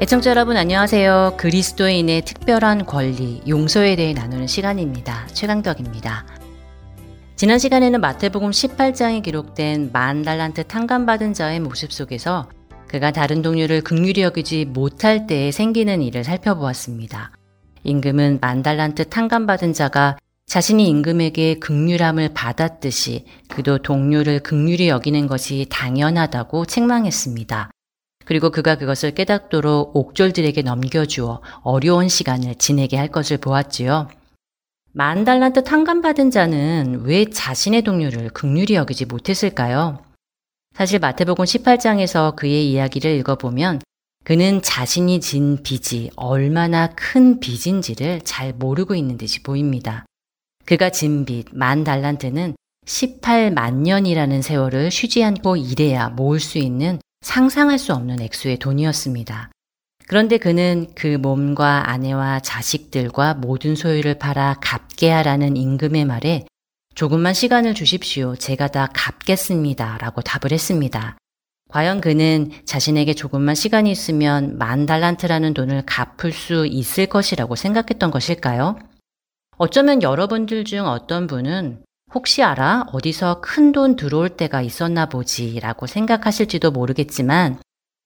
애청자 여러분 안녕하세요. 그리스도인의 특별한 권리, 용서에 대해 나누는 시간입니다. 최강덕입니다. 지난 시간에는 마태복음 18장에 기록된 10,000달란트 탕감받은 자의 모습 속에서 그가 다른 동료를 긍휼히 여기지 못할 때에 생기는 일을 살펴보았습니다. 임금은 10,000달란트 탕감받은 자가 자신이 임금에게 긍휼함을 받았듯이 그도 동료를 긍휼히 여기는 것이 당연하다고 책망했습니다. 그리고 그가 그것을 깨닫도록 옥졸들에게 넘겨주어 어려운 시간을 지내게 할 것을 보았지요. 10,000달란트 탕감받은 자는 왜 자신의 동료를 긍휼히 여기지 못했을까요? 사실 마태복음 18장에서 그의 이야기를 읽어보면 그는 자신이 진 빚이 얼마나 큰 빚인지를 잘 모르고 있는 듯이 보입니다. 그가 진 빚 10,000달란트는 18만 년이라는 세월을 쉬지 않고 일해야 모을 수 있는 상상할 수 없는 액수의 돈이었습니다. 그런데 그는 그 몸과 아내와 자식들과 모든 소유를 팔아 갚게 하라는 임금의 말에 조금만 시간을 주십시오. 제가 다 갚겠습니다. 라고 답을 했습니다. 과연 그는 자신에게 조금만 시간이 있으면 10,000달란트라는 돈을 갚을 수 있을 것이라고 생각했던 것일까요? 어쩌면 여러분들 중 어떤 분은 혹시 알아? 어디서 큰 돈 들어올 때가 있었나 보지 라고 생각하실지도 모르겠지만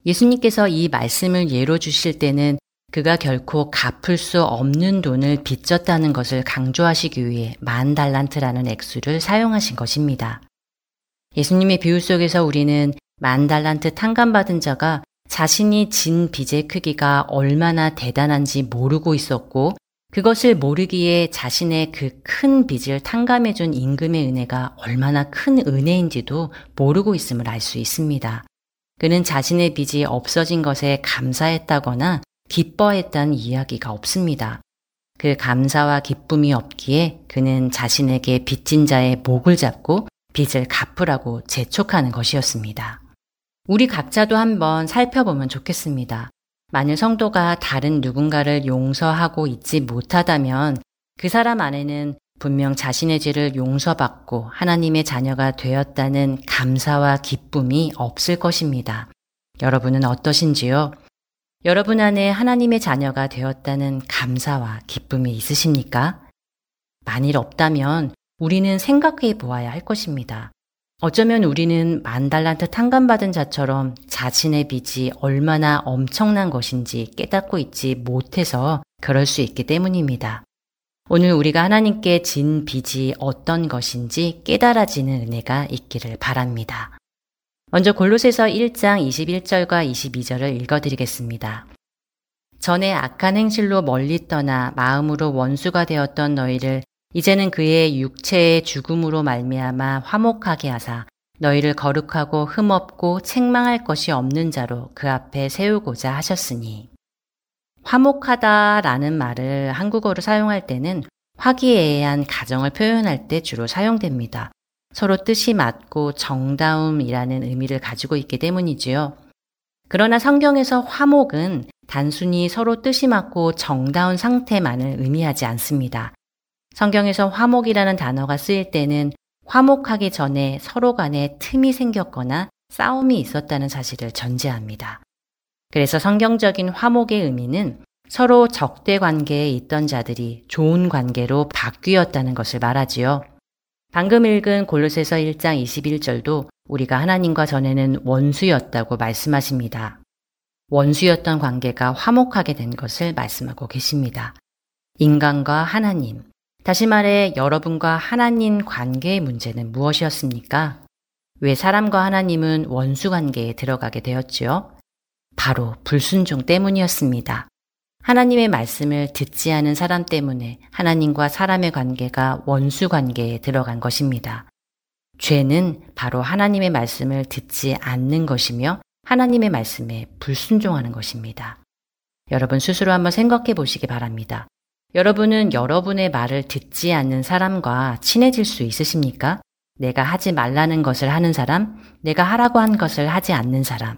예수님께서 이 말씀을 예로 주실 때는 그가 결코 갚을 수 없는 돈을 빚졌다는 것을 강조하시기 위해 10,000달란트라는 액수를 사용하신 것입니다. 예수님의 비유 속에서 우리는 10,000달란트 탕감받은 자가 자신이 진 빚의 크기가 얼마나 대단한지 모르고 있었고 그것을 모르기에 자신의 그 큰 빚을 탕감해준 임금의 은혜가 얼마나 큰 은혜인지도 모르고 있음을 알 수 있습니다. 그는 자신의 빚이 없어진 것에 감사했다거나 기뻐했다는 이야기가 없습니다. 그 감사와 기쁨이 없기에 그는 자신에게 빚진 자의 목을 잡고 빚을 갚으라고 재촉하는 것이었습니다. 우리 각자도 한번 살펴보면 좋겠습니다. 만일 성도가 다른 누군가를 용서하고 잊지 못하다면 그 사람 안에는 분명 자신의 죄를 용서받고 하나님의 자녀가 되었다는 감사와 기쁨이 없을 것입니다. 여러분은 어떠신지요? 여러분 안에 하나님의 자녀가 되었다는 감사와 기쁨이 있으십니까? 만일 없다면 우리는 생각해 보아야 할 것입니다. 어쩌면 우리는 10,000달란트 탕감받은 자처럼 자신의 빚이 얼마나 엄청난 것인지 깨닫고 있지 못해서 그럴 수 있기 때문입니다. 오늘 우리가 하나님께 진 빚이 어떤 것인지 깨달아지는 은혜가 있기를 바랍니다. 먼저 골로새서 1장 21절과 22절을 읽어드리겠습니다. 전에 악한 행실로 멀리 떠나 마음으로 원수가 되었던 너희를 이제는 그의 육체의 죽음으로 말미암아 화목하게 하사 너희를 거룩하고 흠없고 책망할 것이 없는 자로 그 앞에 세우고자 하셨으니. 화목하다라는 말을 한국어로 사용할 때는 화기애애한 가정을 표현할 때 주로 사용됩니다. 서로 뜻이 맞고 정다움이라는 의미를 가지고 있기 때문이지요. 그러나 성경에서 화목은 단순히 서로 뜻이 맞고 정다운 상태만을 의미하지 않습니다. 성경에서 화목이라는 단어가 쓰일 때는 화목하기 전에 서로 간에 틈이 생겼거나 싸움이 있었다는 사실을 전제합니다. 그래서 성경적인 화목의 의미는 서로 적대 관계에 있던 자들이 좋은 관계로 바뀌었다는 것을 말하지요. 방금 읽은 골로새서 1장 21절도 우리가 하나님과 전에는 원수였다고 말씀하십니다. 원수였던 관계가 화목하게 된 것을 말씀하고 계십니다. 인간과 하나님, 다시 말해 여러분과 하나님 관계의 문제는 무엇이었습니까? 왜 사람과 하나님은 원수 관계에 들어가게 되었지요? 바로 불순종 때문이었습니다. 하나님의 말씀을 듣지 않은 사람 때문에 하나님과 사람의 관계가 원수 관계에 들어간 것입니다. 죄는 바로 하나님의 말씀을 듣지 않는 것이며 하나님의 말씀에 불순종하는 것입니다. 여러분 스스로 한번 생각해 보시기 바랍니다. 여러분은 여러분의 말을 듣지 않는 사람과 친해질 수 있으십니까? 내가 하지 말라는 것을 하는 사람, 내가 하라고 한 것을 하지 않는 사람,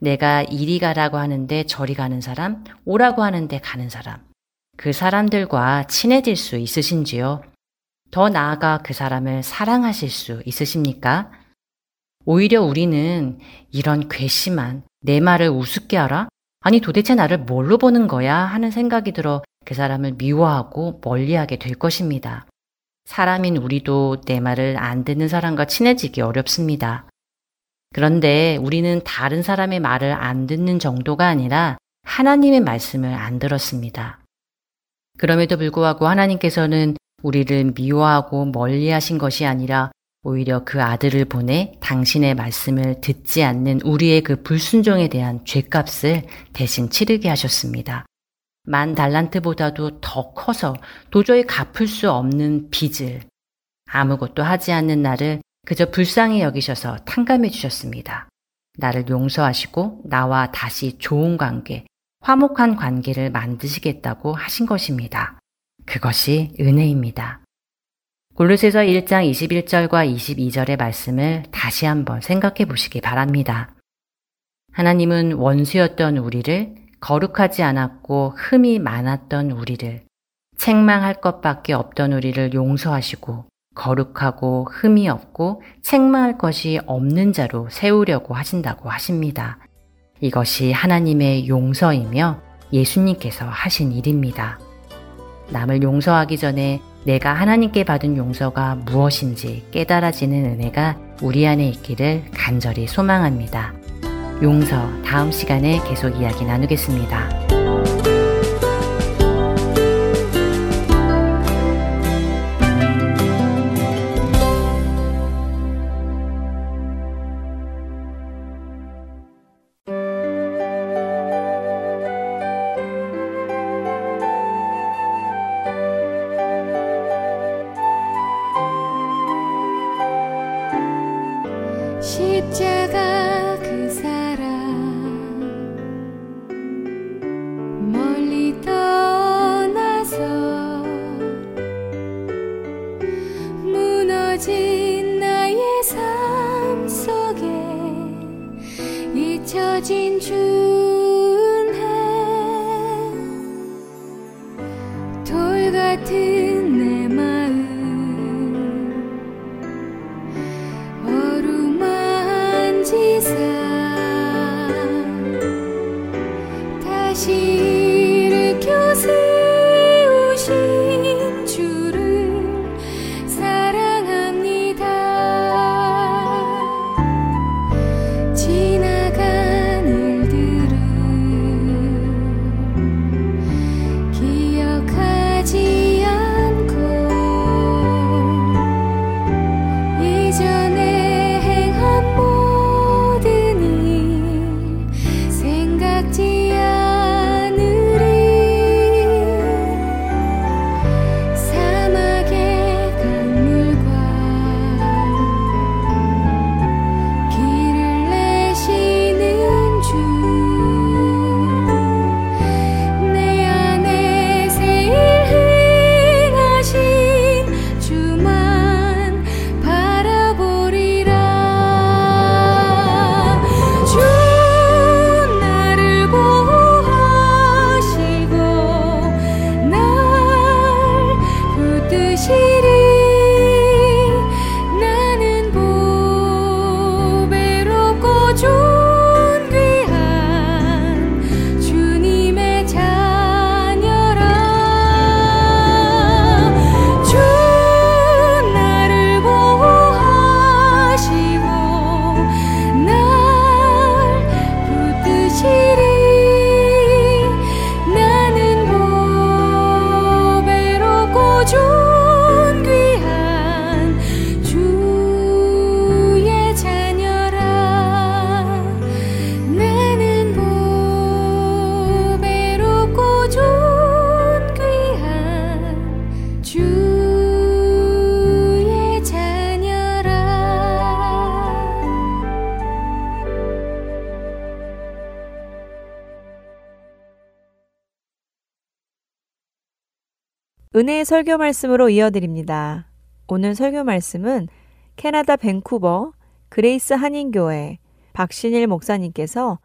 내가 이리 가라고 하는데 저리 가는 사람, 오라고 하는데 가는 사람, 그 사람들과 친해질 수 있으신지요? 더 나아가 그 사람을 사랑하실 수 있으십니까? 오히려 우리는 이런 괘씸한 내 말을 우습게 알아? 아니 도대체 나를 뭘로 보는 거야? 하는 생각이 들어 그 사람을 미워하고 멀리하게 될 것입니다. 사람인 우리도 내 말을 안 듣는 사람과 친해지기 어렵습니다. 그런데 우리는 다른 사람의 말을 안 듣는 정도가 아니라 하나님의 말씀을 안 들었습니다. 그럼에도 불구하고 하나님께서는 우리를 미워하고 멀리하신 것이 아니라 오히려 그 아들을 보내 당신의 말씀을 듣지 않는 우리의 그 불순종에 대한 죄값을 대신 치르게 하셨습니다. 10,000달란트보다도 더 커서 도저히 갚을 수 없는 빚을, 아무것도 하지 않는 나를 그저 불쌍히 여기셔서 탕감해 주셨습니다. 나를 용서하시고 나와 다시 좋은 관계, 화목한 관계를 만드시겠다고 하신 것입니다. 그것이 은혜입니다. 골로새서 1장 21절과 22절의 말씀을 다시 한번 생각해 보시기 바랍니다. 하나님은 원수였던 우리를, 거룩하지 않았고 흠이 많았던 우리를, 책망할 것밖에 없던 우리를 용서하시고 거룩하고 흠이 없고 책망할 것이 없는 자로 세우려고 하신다고 하십니다. 이것이 하나님의 용서이며 예수님께서 하신 일입니다. 남을 용서하기 전에 내가 하나님께 받은 용서가 무엇인지 깨달아지는 은혜가 우리 안에 있기를 간절히 소망합니다. 용서 다음 시간에 계속 이야기 나누겠습니다. 지나간 일들은 은혜의 설교 말씀으로 이어드립니다. 오늘 설교 말씀은 캐나다 밴쿠버 그레이스 한인교회 박신일 목사님께서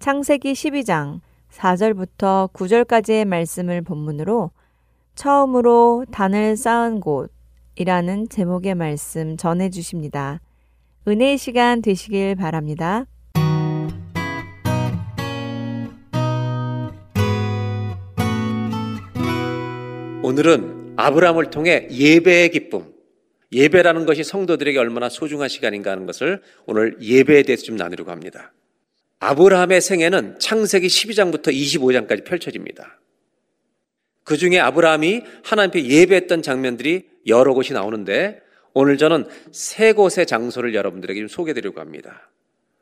창세기 12장 4절부터 9절까지의 말씀을 본문으로 처음으로 단을 쌓은 곳이라는 제목의 말씀 전해주십니다. 은혜의 시간 되시길 바랍니다. 오늘은 아브라함을 통해 예배의 기쁨, 예배라는 것이 성도들에게 얼마나 소중한 시간인가 하는 것을 오늘 예배에 대해서 좀 나누려고 합니다. 아브라함의 생애는 창세기 12장부터 25장까지 펼쳐집니다. 그 중에 아브라함이 하나님께 예배했던 장면들이 여러 곳이 나오는데 오늘 저는 세 곳의 장소를 여러분들에게 좀 소개해드리려고 합니다.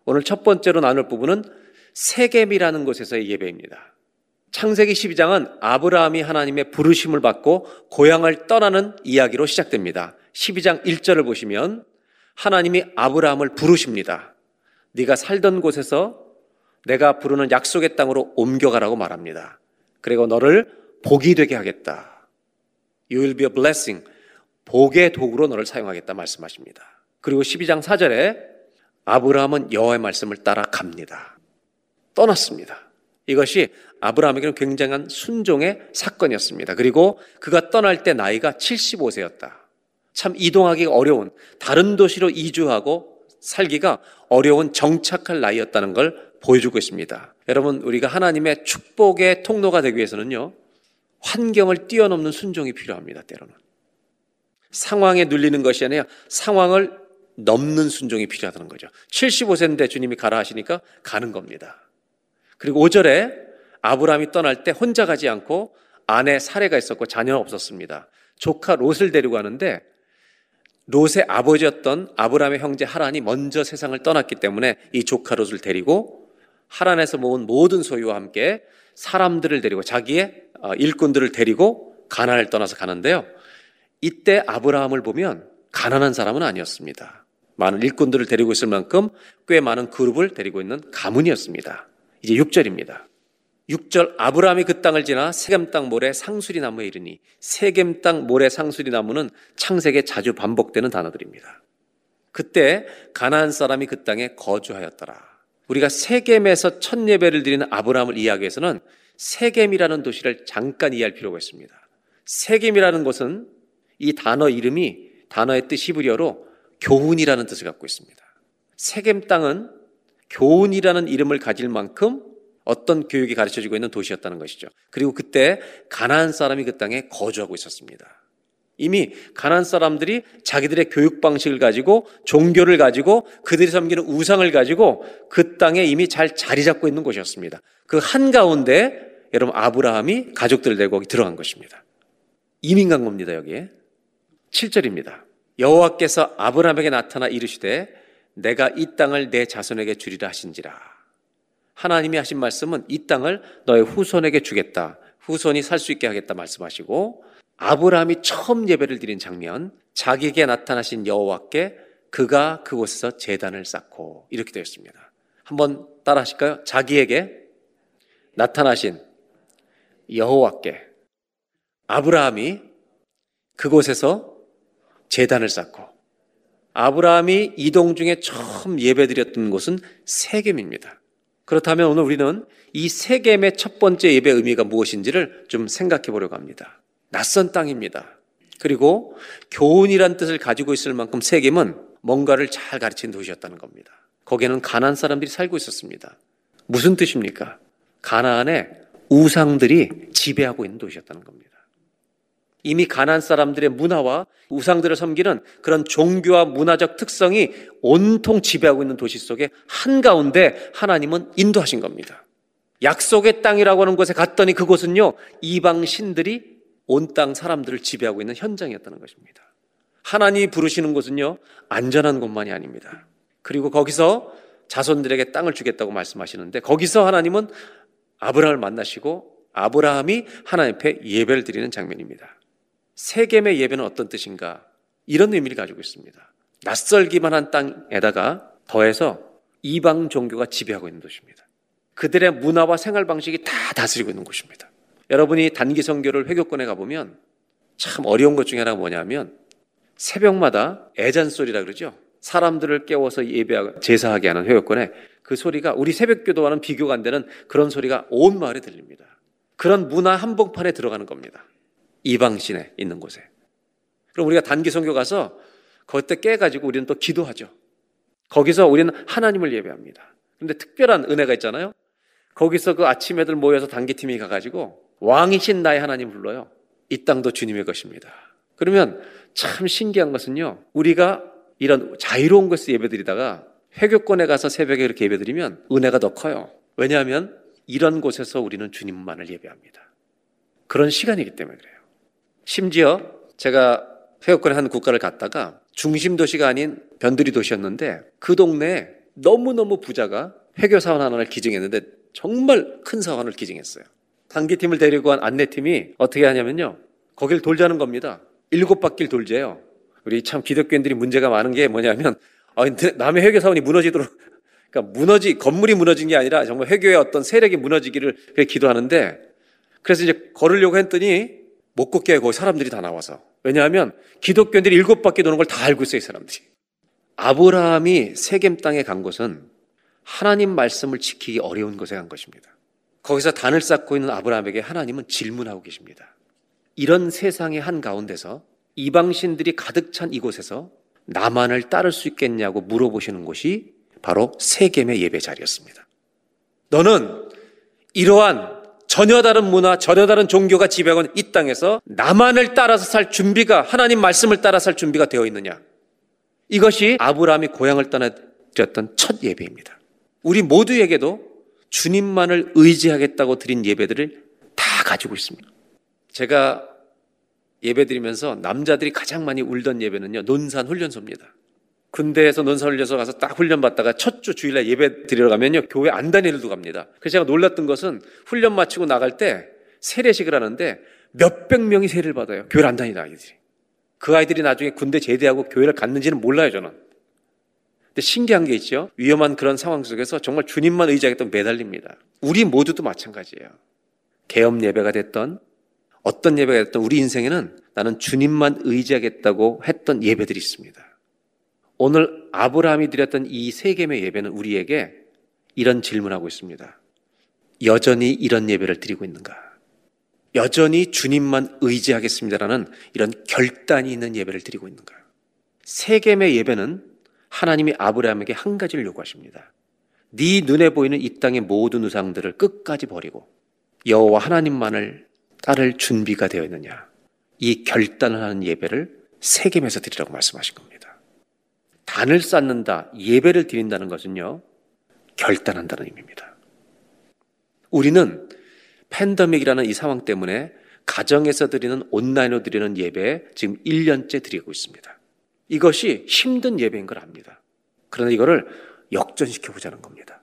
오늘 첫 번째로 나눌 부분은 세겜이라는 곳에서의 예배입니다. 창세기 12장은 아브라함이 하나님의 부르심을 받고 고향을 떠나는 이야기로 시작됩니다. 12장 1절을 보시면 하나님이 아브라함을 부르십니다. 네가 살던 곳에서 내가 부르는 약속의 땅으로 옮겨가라고 말합니다. 그리고 너를 복이 되게 하겠다. You will be a blessing. 복의 도구로 너를 사용하겠다 말씀하십니다. 그리고 12장 4절에 아브라함은 여호와의 말씀을 따라 갑니다. 떠났습니다. 이것이 아브라함에게는 굉장한 순종의 사건이었습니다. 그리고 그가 떠날 때 나이가 75세였다. 참 이동하기가 어려운, 다른 도시로 이주하고 살기가 어려운 정착할 나이였다는 걸 보여주고 있습니다. 여러분, 우리가 하나님의 축복의 통로가 되기 위해서는요, 환경을 뛰어넘는 순종이 필요합니다. 때로는 상황에 눌리는 것이 아니라 상황을 넘는 순종이 필요하다는 거죠. 75세인데 주님이 가라 하시니까 가는 겁니다. 그리고 5절에 아브라함이 떠날 때 혼자 가지 않고 아내 사레가 있었고 자녀는 없었습니다. 조카 롯을 데리고 가는데 롯의 아버지였던 아브라함의 형제 하란이 먼저 세상을 떠났기 때문에 이 조카 롯을 데리고 하란에서 모은 모든 소유와 함께 사람들을 데리고 자기의 일꾼들을 데리고 가나안을 떠나서 가는데요. 이때 아브라함을 보면 가난한 사람은 아니었습니다. 많은 일꾼들을 데리고 있을 만큼 꽤 많은 그룹을 데리고 있는 가문이었습니다. 이제 6절입니다. 6절 아브라함이 그 땅을 지나 세겜 땅 모래 상수리 나무에 이르니 세겜 땅 모래 상수리 나무는 창세기에 자주 반복되는 단어들입니다. 그때 가나안 사람이 그 땅에 거주하였더라. 우리가 세겜에서 첫 예배를 드리는 아브라함을 이야기해서는 세겜이라는 도시를 잠깐 이해할 필요가 있습니다. 세겜이라는 곳은 이 단어 이름이 단어의 뜻 히브리어로 교훈이라는 뜻을 갖고 있습니다. 세겜 땅은 교훈이라는 이름을 가질 만큼 어떤 교육이 가르쳐지고 있는 도시였다는 것이죠. 그리고 그때 가나안 사람이 그 땅에 거주하고 있었습니다. 이미 가나안 사람들이 자기들의 교육 방식을 가지고 종교를 가지고 그들이 섬기는 우상을 가지고 그 땅에 이미 잘 자리 잡고 있는 곳이었습니다. 그 한가운데 여러분 아브라함이 가족들을 데리고 들어간 것입니다. 이민 간 겁니다. 여기에 7절입니다. 여호와께서 아브라함에게 나타나 이르시되 내가 이 땅을 내 자손에게 주리라 하신지라. 하나님이 하신 말씀은 이 땅을 너의 후손에게 주겠다. 후손이 살 수 있게 하겠다 말씀하시고 아브라함이 처음 예배를 드린 장면 자기에게 나타나신 여호와께 그가 그곳에서 제단을 쌓고 이렇게 되었습니다. 한번 따라 하실까요? 자기에게 나타나신 여호와께 아브라함이 그곳에서 제단을 쌓고 아브라함이 이동 중에 처음 예배 드렸던 곳은 세겜입니다. 그렇다면 오늘 우리는 이 세겜의 첫 번째 예배의 의미가 무엇인지를 좀 생각해 보려고 합니다. 낯선 땅입니다. 그리고 교훈이란 뜻을 가지고 있을 만큼 세겜은 뭔가를 잘 가르친 도시였다는 겁니다. 거기에는 가나안 사람들이 살고 있었습니다. 무슨 뜻입니까? 가나안에 우상들이 지배하고 있는 도시였다는 겁니다. 이미 가나안 사람들의 문화와 우상들을 섬기는 그런 종교와 문화적 특성이 온통 지배하고 있는 도시 속에 한가운데 하나님은 인도하신 겁니다. 약속의 땅이라고 하는 곳에 갔더니 그곳은요, 이방 신들이 온 땅 사람들을 지배하고 있는 현장이었다는 것입니다. 하나님이 부르시는 곳은요, 안전한 곳만이 아닙니다. 그리고 거기서 자손들에게 땅을 주겠다고 말씀하시는데 거기서 하나님은 아브라함을 만나시고 아브라함이 하나님 앞에 예배를 드리는 장면입니다. 세겜의 예배는 어떤 뜻인가? 이런 의미를 가지고 있습니다. 낯설기만 한 땅에다가 더해서 이방 종교가 지배하고 있는 곳입니다. 그들의 문화와 생활 방식이 다 다스리고 있는 곳입니다. 여러분이 단기 선교를 회교권에 가보면 참 어려운 것 중에 하나가 뭐냐면 새벽마다 애잔 소리라 그러죠. 사람들을 깨워서 예배하고 제사하게 하는 회역권에 그 소리가 우리 새벽 기도와는 비교가 안 되는 그런 소리가 온 마을에 들립니다. 그런 문화 한복판에 들어가는 겁니다. 이방 신에 있는 곳에. 그럼 우리가 단기 선교 가서 그때 깨가지고 우리는 또 기도하죠. 거기서 우리는 하나님을 예배합니다. 그런데 특별한 은혜가 있잖아요. 거기서 그 아침 애들 모여서 단기팀이 가가지고 왕이신 나의 하나님 불러요. 이 땅도 주님의 것입니다. 그러면 참 신기한 것은요, 우리가 이런 자유로운 곳에서 예배드리다가 회교권에 가서 새벽에 이렇게 예배드리면 은혜가 더 커요. 왜냐하면 이런 곳에서 우리는 주님만을 예배합니다. 그런 시간이기 때문에 그래요. 심지어 제가 회교권의 한 국가를 갔다가 중심 도시가 아닌 변두리 도시였는데 그 동네에 너무너무 부자가 회교 사원 하나를 기증했는데 정말 큰 사원을 기증했어요. 단기팀을 데리고 간 안내팀이 어떻게 하냐면요, 거길 돌자는 겁니다. 7바퀴를 돌재요. 우리 참 기독교인들이 문제가 많은 게 뭐냐면 남의 회교 사원이 무너지도록, 그러니까 건물이 무너진 게 아니라 정말 회교의 어떤 세력이 무너지기를 기도하는데, 그래서 이제 걸으려고 했더니 못 걷게 거기 사람들이 다 나와서. 왜냐하면 기독교인들이 7바퀴 도는 걸 다 알고 있어요, 이 사람들이. 아브라함이 세겜 땅에 간 곳은 하나님 말씀을 지키기 어려운 곳에 간 것입니다. 거기서 단을 쌓고 있는 아브라함에게 하나님은 질문하고 계십니다. 이런 세상의 한가운데서 이방신들이 가득 찬 이곳에서 나만을 따를 수 있겠냐고 물어보시는 곳이 바로 세겜의 예배 자리였습니다. 너는 이러한 전혀 다른 문화, 전혀 다른 종교가 지배하는 이 땅에서 나만을 따라서 살 준비가, 하나님 말씀을 따라 살 준비가 되어 있느냐. 이것이 아브라함이 고향을 떠나 드렸던 첫 예배입니다. 우리 모두에게도 주님만을 의지하겠다고 드린 예배들을 다 가지고 있습니다. 제가 예배드리면서 남자들이 가장 많이 울던 예배는요, 논산 훈련소입니다. 군대에서 논산 훈련소 가서 딱 훈련 받다가 첫 주 주일날 예배 드리러 가면요, 교회 안 다니러도 갑니다. 그래서 제가 놀랐던 것은 훈련 마치고 나갈 때 세례식을 하는데 몇백 명이 세례를 받아요. 교회를 안 다니는 아이들이. 그 아이들이 나중에 군대 제대하고 교회를 갔는지는 몰라요, 저는. 근데 신기한 게 있죠. 위험한 그런 상황 속에서 정말 주님만 의지하겠다고 매달립니다. 우리 모두도 마찬가지예요. 개업 예배가 됐던 어떤 예배가 됐던 우리 인생에는 나는 주님만 의지하겠다고 했던 예배들이 있습니다. 오늘 아브라함이 드렸던 이 세겜의 예배는 우리에게 이런 질문하고 있습니다. 여전히 이런 예배를 드리고 있는가? 여전히 주님만 의지하겠습니다라는 이런 결단이 있는 예배를 드리고 있는가? 세겜의 예배는 하나님이 아브라함에게 한 가지를 요구하십니다. 네 눈에 보이는 이 땅의 모든 우상들을 끝까지 버리고 여호와 하나님만을 따를 준비가 되어 있느냐. 이 결단을 하는 예배를 세겜에서 드리라고 말씀하신 겁니다. 단을 쌓는다, 예배를 드린다는 것은요, 결단한다는 의미입니다. 우리는 팬데믹이라는 이 상황 때문에 가정에서 드리는, 온라인으로 드리는 예배 지금 1년째 드리고 있습니다. 이것이 힘든 예배인 걸 압니다. 그러나 이거를 역전시켜보자는 겁니다.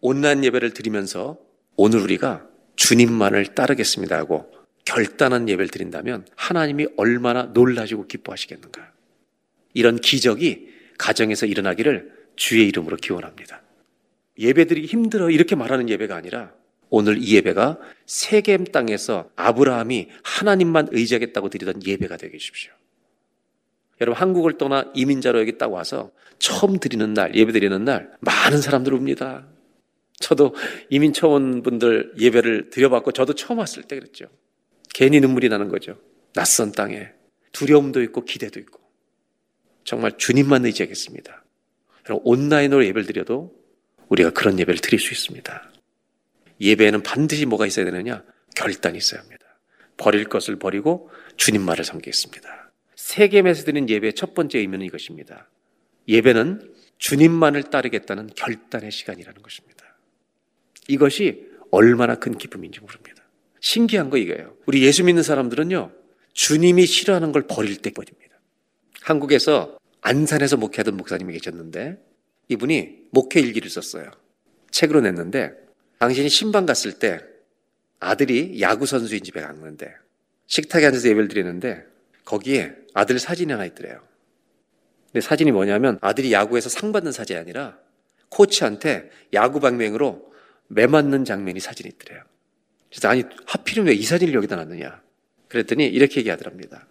온라인 예배를 드리면서 오늘 우리가 주님만을 따르겠습니다 하고 결단한 예배를 드린다면 하나님이 얼마나 놀라시고 기뻐하시겠는가. 이런 기적이 가정에서 일어나기를 주의 이름으로 기원합니다. 예배드리기 힘들어 이렇게 말하는 예배가 아니라 오늘 이 예배가 세겜 땅에서 아브라함이 하나님만 의지하겠다고 드리던 예배가 되게 해주십시오. 여러분, 한국을 떠나 이민자로 여기 딱 와서 처음 드리는 날, 예배드리는 날 많은 사람들 옵니다. 저도 이민 처음 온 분들 예배를 드려봤고 저도 처음 왔을 때 그랬죠. 괜히 눈물이 나는 거죠. 낯선 땅에 두려움도 있고 기대도 있고. 정말 주님만 의지하겠습니다. 여러분, 온라인으로 예배를 드려도 우리가 그런 예배를 드릴 수 있습니다. 예배에는 반드시 뭐가 있어야 되느냐? 결단이 있어야 합니다. 버릴 것을 버리고 주님만을 섬기겠습니다. 세겜에서 드리는 예배의 첫 번째 의미는 이것입니다. 예배는 주님만을 따르겠다는 결단의 시간이라는 것입니다. 이것이 얼마나 큰 기쁨인지 모릅니다. 신기한 거 이거예요. 우리 예수 믿는 사람들은요, 주님이 싫어하는 걸 버릴 때 버립니다. 한국에서 안산에서 목회하던 목사님이 계셨는데 이분이 목회 일기를 썼어요. 책으로 냈는데, 당신이 신방 갔을 때 아들이 야구선수인 집에 갔는데 식탁에 앉아서 예배를 드리는데 거기에 아들 사진이 하나 있더래요. 근데 사진이 뭐냐면 아들이 야구에서 상 받는 사진이 아니라 코치한테 야구 방맹으로 매 맞는 장면이 사진이 있더래요. 그래서 아니, 하필이면 왜 이 사진을 여기다 놨느냐. 그랬더니 이렇게 얘기하더랍니다.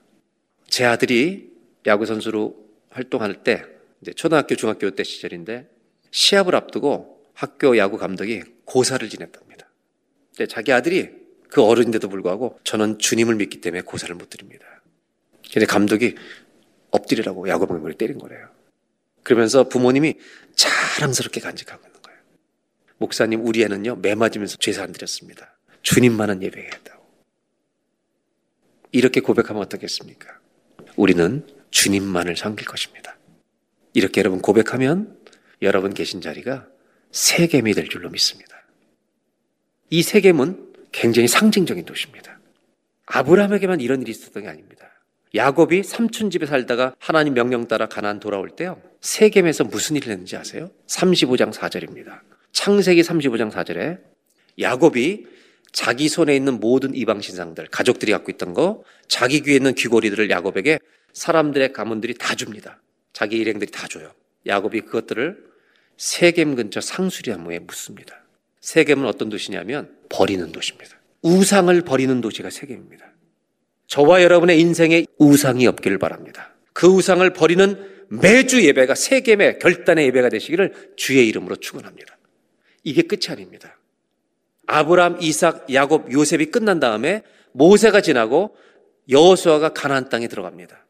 제 아들이 야구 선수로 활동할 때 이제 초등학교 중학교 때 시절인데 시합을 앞두고 학교 야구 감독이 고사를 지냈답니다. 근데 자기 아들이 그 어른인데도 불구하고 저는 주님을 믿기 때문에 고사를 못 드립니다. 근데 감독이 엎드리라고 야구방에 머리 때린 거래요. 그러면서 부모님이 자랑스럽게 간직하고 있는 거예요. 목사님, 우리 애는요 매 맞으면서 제사 안 드렸습니다. 주님만은 예배해야 한다고. 이렇게 고백하면 어떻겠습니까? 우리는 주님만을 섬길 것입니다. 이렇게 여러분 고백하면 여러분 계신 자리가 세겜이 될 줄로 믿습니다. 이 세겜은 굉장히 상징적인 도시입니다. 아브라함에게만 이런 일이 있었던 게 아닙니다. 야곱이 삼촌집에 살다가 하나님 명령 따라 가나안 돌아올 때요 세겜에서 무슨 일을 했는지 아세요? 35장 4절입니다. 창세기 35장 4절에 야곱이 자기 손에 있는 모든 이방 신상들, 가족들이 갖고 있던 거, 자기 귀에 있는 귀걸이들을 야곱에게 사람들의 가문들이 다 줍니다. 자기 일행들이 다 줘요. 야곱이 그것들을 세겜 근처 상수리나무에 묻습니다. 세겜은 어떤 도시냐면 버리는 도시입니다. 우상을 버리는 도시가 세겜입니다. 저와 여러분의 인생에 우상이 없기를 바랍니다. 그 우상을 버리는 매주 예배가 세겜의 결단의 예배가 되시기를 주의 이름으로 축원합니다. 이게 끝이 아닙니다. 아브라함, 이삭, 야곱, 요셉이 끝난 다음에 모세가 지나고 여호수아가 가나안 땅에 들어갑니다.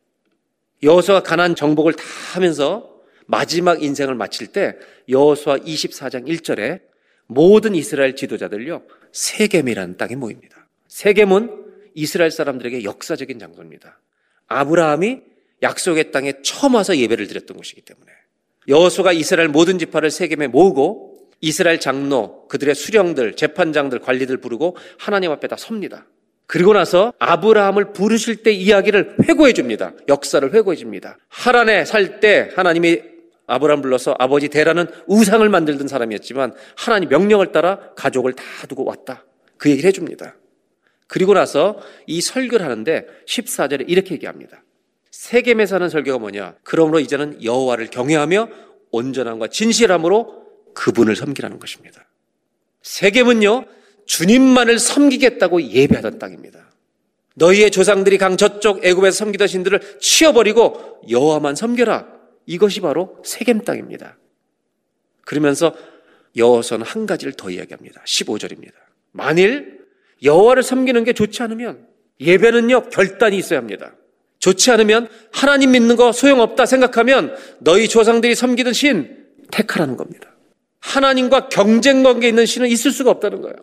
여호수아가 가나안 정복을 다 하면서 마지막 인생을 마칠 때 여호수아 24장 1절에 모든 이스라엘 지도자들요 세겜이라는 땅에 모입니다. 세겜은 이스라엘 사람들에게 역사적인 장소입니다. 아브라함이 약속의 땅에 처음 와서 예배를 드렸던 곳이기 때문에 여호수아가 이스라엘 모든 지파를 세겜에 모으고 이스라엘 장로, 그들의 수령들, 재판장들, 관리들 부르고 하나님 앞에 다 섭니다. 그리고 나서 아브라함을 부르실 때 이야기를 회고해 줍니다. 역사를 회고해 줍니다. 하란에 살 때 하나님이 아브라함 불러서 아버지 데라는 우상을 만들던 사람이었지만 하나님 명령을 따라 가족을 다 두고 왔다. 그 얘기를 해줍니다. 그리고 나서 이 설교를 하는데 14절에 이렇게 얘기합니다. 세겜에 사는 설교가 뭐냐? 그러므로 이제는 여호와를 경외하며 온전함과 진실함으로 그분을 섬기라는 것입니다. 세겜은요 주님만을 섬기겠다고 예배하던 땅입니다. 너희의 조상들이 강 저쪽 애굽에서 섬기던 신들을 치워버리고 여호와만 섬겨라. 이것이 바로 세겜 땅입니다. 그러면서 여호와서는 한 가지를 더 이야기합니다. 15절입니다. 만일 여호와를 섬기는 게 좋지 않으면 예배는요 결단이 있어야 합니다. 좋지 않으면 하나님 믿는 거 소용없다 생각하면 너희 조상들이 섬기던 신 택하라는 겁니다. 하나님과 경쟁 관계에 있는 신은 있을 수가 없다는 거예요.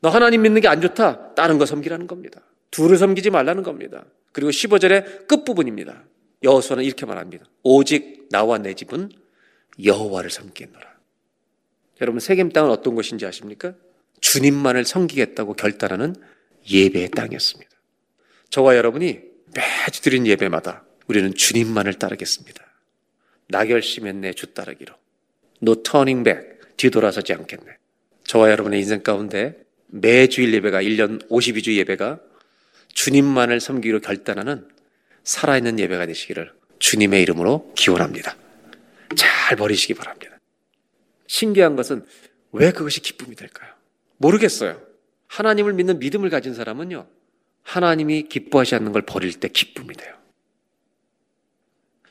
너 하나님 믿는 게 안 좋다. 다른 거 섬기라는 겁니다. 둘을 섬기지 말라는 겁니다. 그리고 15절의 끝부분입니다. 여호수아는 이렇게 말합니다. 오직 나와 내 집은 여호와를 섬기노라. 여러분 세겜 땅은 어떤 곳인지 아십니까? 주님만을 섬기겠다고 결단하는 예배의 땅이었습니다. 저와 여러분이 매주 드린 예배마다 우리는 주님만을 따르겠습니다. 나 결심했네 주 따르기로. No turning back. 뒤돌아서지 않겠네. 저와 여러분의 인생 가운데 매주일 예배가 1년 52주 예배가 주님만을 섬기기로 결단하는 살아있는 예배가 되시기를 주님의 이름으로 기원합니다. 잘 버리시기 바랍니다. 신기한 것은 왜 그것이 기쁨이 될까요? 모르겠어요. 하나님을 믿는 믿음을 가진 사람은요 하나님이 기뻐하지 않는 걸 버릴 때 기쁨이 돼요.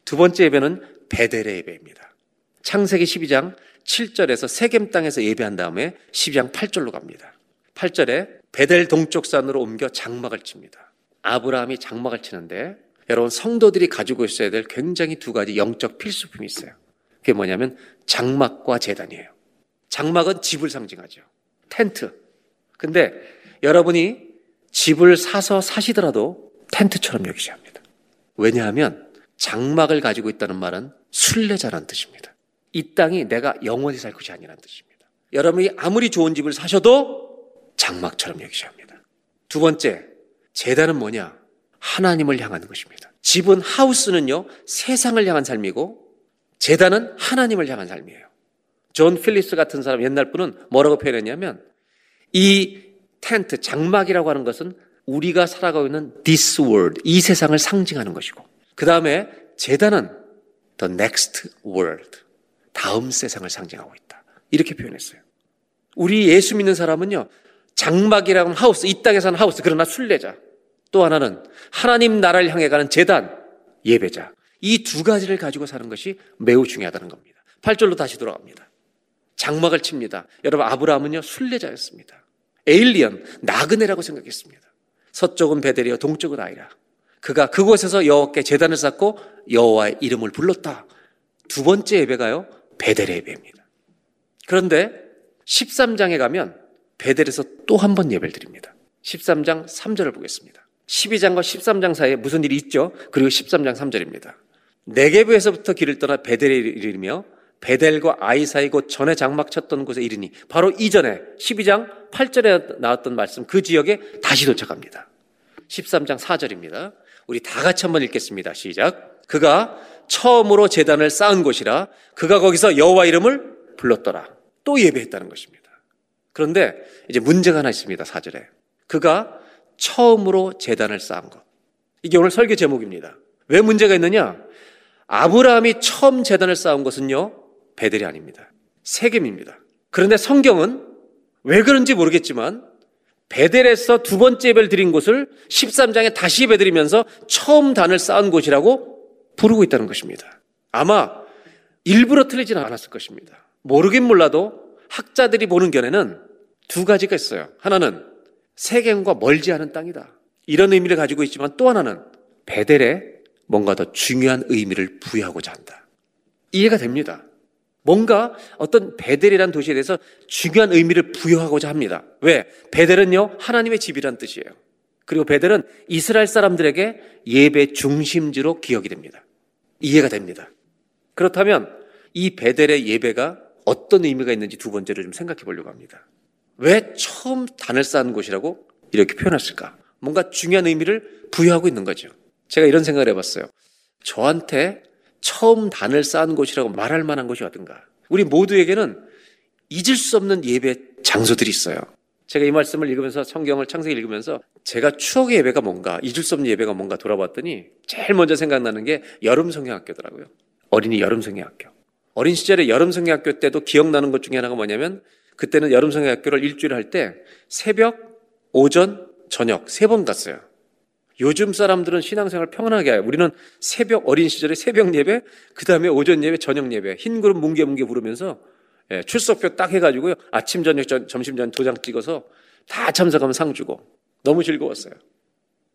두 번째 예배는 베델의 예배입니다. 창세기 12장 7절에서 세겜 땅에서 예배한 다음에 12장 8절로 갑니다. 8절에 베델 동쪽 산으로 옮겨 장막을 칩니다. 아브라함이 장막을 치는데 여러분 성도들이 가지고 있어야 될 굉장히 두 가지 영적 필수품이 있어요. 그게 뭐냐면 장막과 제단이에요. 장막은 집을 상징하죠. 텐트. 근데 여러분이 집을 사서 사시더라도 텐트처럼 여기셔야 합니다. 왜냐하면 장막을 가지고 있다는 말은 순례자라는 뜻입니다. 이 땅이 내가 영원히 살 곳이 아니라는 뜻입니다. 여러분이 아무리 좋은 집을 사셔도 장막처럼 여기셔야 합니다. 두 번째, 제단은 뭐냐? 하나님을 향하는 것입니다. 집은 하우스는요, 세상을 향한 삶이고 제단은 하나님을 향한 삶이에요. 존 필립스 같은 사람 옛날 분은 뭐라고 표현했냐면 이 텐트, 장막이라고 하는 것은 우리가 살아가고 있는 this world, 이 세상을 상징하는 것이고 그 다음에 제단은 the next world, 다음 세상을 상징하고 있다. 이렇게 표현했어요. 우리 예수 믿는 사람은요. 장막이라고 하는 하우스, 이 땅에 사는 하우스, 그러나 순례자. 또 하나는 하나님 나라를 향해 가는 제단, 예배자. 이 두 가지를 가지고 사는 것이 매우 중요하다는 겁니다. 8절로 다시 돌아갑니다. 장막을 칩니다. 여러분, 아브라함은요, 순례자였습니다. 에일리언, 나그네라고 생각했습니다. 서쪽은 베델이요 동쪽은 아이라. 그가 그곳에서 여호와께 제단을 쌓고 여호와의 이름을 불렀다. 두 번째 예배가요, 베델의 예배입니다. 그런데 13장에 가면 베델에서 또 한 번 예배를 드립니다. 13장 3절을 보겠습니다. 12장과 13장 사이에 무슨 일이 있죠? 그리고 13장 3절입니다. 네게브에서부터 길을 떠나 베델에 이르며 베델과 아이 사이 곧 전에 장막 쳤던 곳에 이르니, 바로 이전에 12장 8절에 나왔던 말씀, 그 지역에 다시 도착합니다. 13장 4절입니다. 우리 다 같이 한번 읽겠습니다. 시작. 그가 처음으로 제단을 쌓은 곳이라 그가 거기서 여호와 이름을 불렀더라. 또 예배했다는 것입니다. 그런데 이제 문제가 하나 있습니다. 4절에 그가 처음으로 제단을 쌓은 것, 이게 오늘 설교 제목입니다. 왜 문제가 있느냐? 아브라함이 처음 제단을 쌓은 것은요, 베델이 아닙니다. 세겜입니다. 그런데 성경은 왜 그런지 모르겠지만 베델에서 두 번째 예배를 드린 곳을 13장에 다시 예배 드리면서 처음 단을 쌓은 곳이라고 부르고 있다는 것입니다. 아마 일부러 틀리진 않았을 것입니다. 모르긴 몰라도 학자들이 보는 견해는 두 가지가 있어요. 하나는 세겜과 멀지 않은 땅이다, 이런 의미를 가지고 있지만, 또 하나는 베델에 뭔가 더 중요한 의미를 부여하고자 한다. 이해가 됩니다. 뭔가 어떤 베델이라는 도시에 대해서 중요한 의미를 부여하고자 합니다. 왜? 베델은요, 하나님의 집이란 뜻이에요. 그리고 베델은 이스라엘 사람들에게 예배 중심지로 기억이 됩니다. 이해가 됩니다. 그렇다면 이 베델의 예배가 어떤 의미가 있는지 두 번째로 좀 생각해 보려고 합니다. 왜 처음 단을 쌓은 곳이라고 이렇게 표현했을까? 뭔가 중요한 의미를 부여하고 있는 거죠. 제가 이런 생각을 해봤어요. 저한테 처음 단을 쌓은 곳이라고 말할 만한 곳이 어딘가. 우리 모두에게는 잊을 수 없는 예배 장소들이 있어요. 제가 이 말씀을 읽으면서, 성경을 창세기 읽으면서 제가 추억의 예배가 뭔가, 잊을 수 없는 예배가 뭔가 돌아봤더니 제일 먼저 생각나는 게 여름 성경학교더라고요. 어린이 여름 성경학교. 어린 시절에 여름 성경학교 때도 기억나는 것 중에 하나가 뭐냐면, 그때는 여름 성경학교를 일주일에 할 때 새벽, 오전, 저녁 3번 갔어요. 요즘 사람들은 신앙생활 평안하게 해요. 우리는 새벽, 어린 시절에 새벽 예배, 그 다음에 오전 예배, 저녁 예배, 흰 그룹 뭉게뭉게 부르면서, 예, 출석표 딱 해가지고요, 아침, 저녁, 점심, 전 도장 찍어서 다 참석하면 상 주고 너무 즐거웠어요.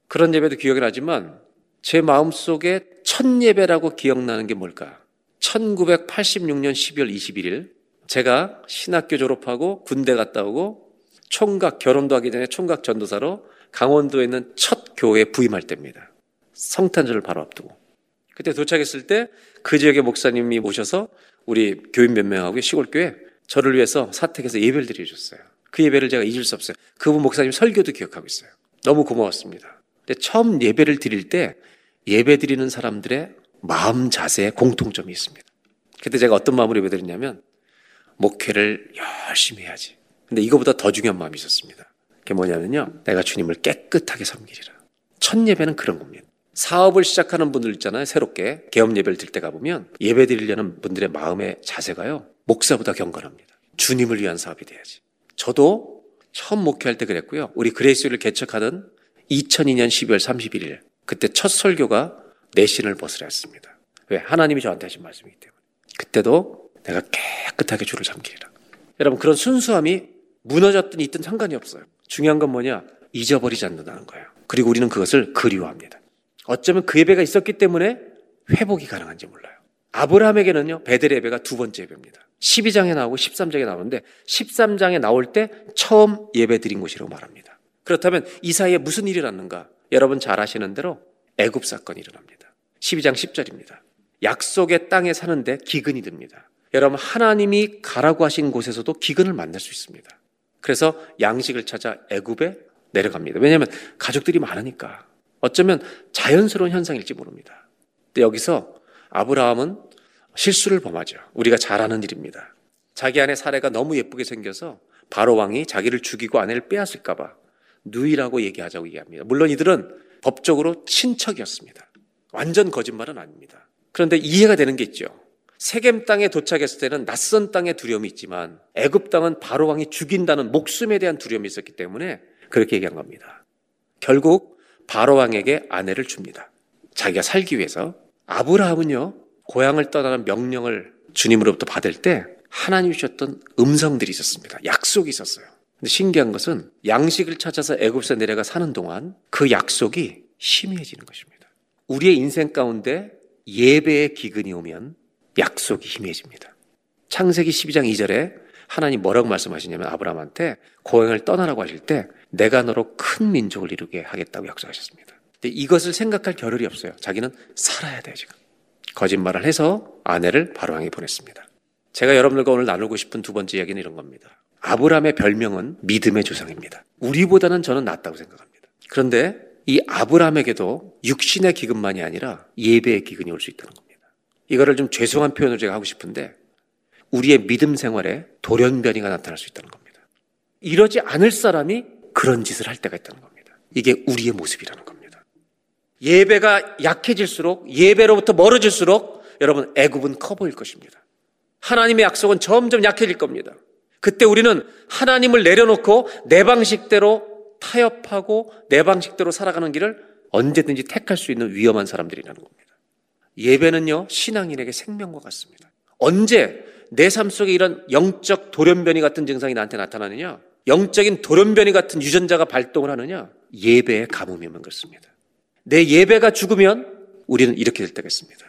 그런 예배도 기억이 나지만 제 마음속에 첫 예배라고 기억나는 게 뭘까? 1986년 12월 21일 제가 신학교 졸업하고 군대 갔다 오고 총각, 결혼도 하기 전에 총각 전도사로 강원도에 있는 첫 교회에 부임할 때입니다. 성탄절을 바로 앞두고. 그때 도착했을 때 그 지역의 목사님이 모셔서 우리 교인 몇 명하고 시골교회 저를 위해서 사택에서 예배를 드려줬어요. 그 예배를 제가 잊을 수 없어요. 그분 목사님 설교도 기억하고 있어요. 너무 고마웠습니다. 근데 처음 예배를 드릴 때 예배 드리는 사람들의 마음 자세에 공통점이 있습니다. 그때 제가 어떤 마음으로 예배 드렸냐면, 목회를 열심히 해야지. 근데 이거보다 더 중요한 마음이 있었습니다. 그게 뭐냐면요, 내가 주님을 깨끗하게 섬기리라. 첫 예배는 그런 겁니다. 사업을 시작하는 분들 있잖아요. 새롭게 개업 예배를 드릴 때 가보면 예배 드리려는 분들의 마음의 자세가요, 목사보다 경건합니다. 주님을 위한 사업이 돼야지. 저도 처음 목회할 때 그랬고요. 우리 그레이스를 개척하던 2002년 12월 31일 그때 첫 설교가 내신을 벗으라 했습니다. 왜? 하나님이 저한테 하신 말씀이기 때문에. 그때도 내가 깨끗하게 주를 섬기리라. 여러분, 그런 순수함이 무너졌든 있든 상관이 없어요. 중요한 건 뭐냐? 잊어버리지 않는다는 거예요. 그리고 우리는 그것을 그리워합니다. 어쩌면 그 예배가 있었기 때문에 회복이 가능한지 몰라요. 아브라함에게는요, 베델 예배가 두 번째 예배입니다. 12장에 나오고 13장에 나오는데 13장에 나올 때 처음 예배 드린 곳이라고 말합니다. 그렇다면 이 사이에 무슨 일이 났는가? 여러분 잘 아시는 대로 애굽 사건이 일어납니다. 12장 10절입니다. 약속의 땅에 사는데 기근이 듭니다. 여러분, 하나님이 가라고 하신 곳에서도 기근을 만날 수 있습니다. 그래서 양식을 찾아 애굽에 내려갑니다. 왜냐하면 가족들이 많으니까. 어쩌면 자연스러운 현상일지 모릅니다. 근데 여기서 아브라함은 실수를 범하죠. 우리가 잘 아는 일입니다. 자기 아내 사레가 너무 예쁘게 생겨서 바로 왕이 자기를 죽이고 아내를 빼앗을까 봐 누이라고 얘기하자고 얘기합니다. 물론 이들은 법적으로 친척이었습니다. 완전 거짓말은 아닙니다. 그런데 이해가 되는 게 있죠. 세겜 땅에 도착했을 때는 낯선 땅의 두려움이 있지만 애굽 땅은 바로 왕이 죽인다는 목숨에 대한 두려움이 있었기 때문에 그렇게 얘기한 겁니다. 결국 바로왕에게 아내를 줍니다. 자기가 살기 위해서. 아브라함은요, 고향을 떠나는 명령을 주님으로부터 받을 때 하나님이 주셨던 음성들이 있었습니다. 약속이 있었어요. 근데 신기한 것은 양식을 찾아서 애굽에서 내려가 사는 동안 그 약속이 희미해지는 것입니다. 우리의 인생 가운데 예배의 기근이 오면 약속이 희미해집니다. 창세기 12장 2절에 하나님 뭐라고 말씀하시냐면 아브라함한테 고향을 떠나라고 하실 때 내가 너로 큰 민족을 이루게 하겠다고 약속하셨습니다. 근데 이것을 생각할 겨를이 없어요. 자기는 살아야 돼요, 지금. 거짓말을 해서 아내를 바로왕에 보냈습니다. 제가 여러분들과 오늘 나누고 싶은 두 번째 이야기는 이런 겁니다. 아브라함의 별명은 믿음의 조상입니다. 우리보다는 저는 낫다고 생각합니다. 그런데 이 아브라함에게도 육신의 기근만이 아니라 예배의 기근이 올 수 있다는 겁니다. 이거를 좀 죄송한 표현으로 제가 하고 싶은데 우리의 믿음 생활에 돌연변이가 나타날 수 있다는 겁니다. 이러지 않을 사람이 그런 짓을 할 때가 있다는 겁니다. 이게 우리의 모습이라는 겁니다. 예배가 약해질수록, 예배로부터 멀어질수록 여러분 애굽은 커 보일 것입니다. 하나님의 약속은 점점 약해질 겁니다. 그때 우리는 하나님을 내려놓고 내 방식대로 타협하고 내 방식대로 살아가는 길을 언제든지 택할 수 있는 위험한 사람들이라는 겁니다. 예배는요, 신앙인에게 생명과 같습니다. 언제 내 삶 속에 이런 영적 돌연변이 같은 증상이 나한테 나타나느냐, 영적인 돌연변이 같은 유전자가 발동을 하느냐, 예배에 가뭄이면 그렇습니다. 내 예배가 죽으면 우리는 이렇게 될 때가 있습니다.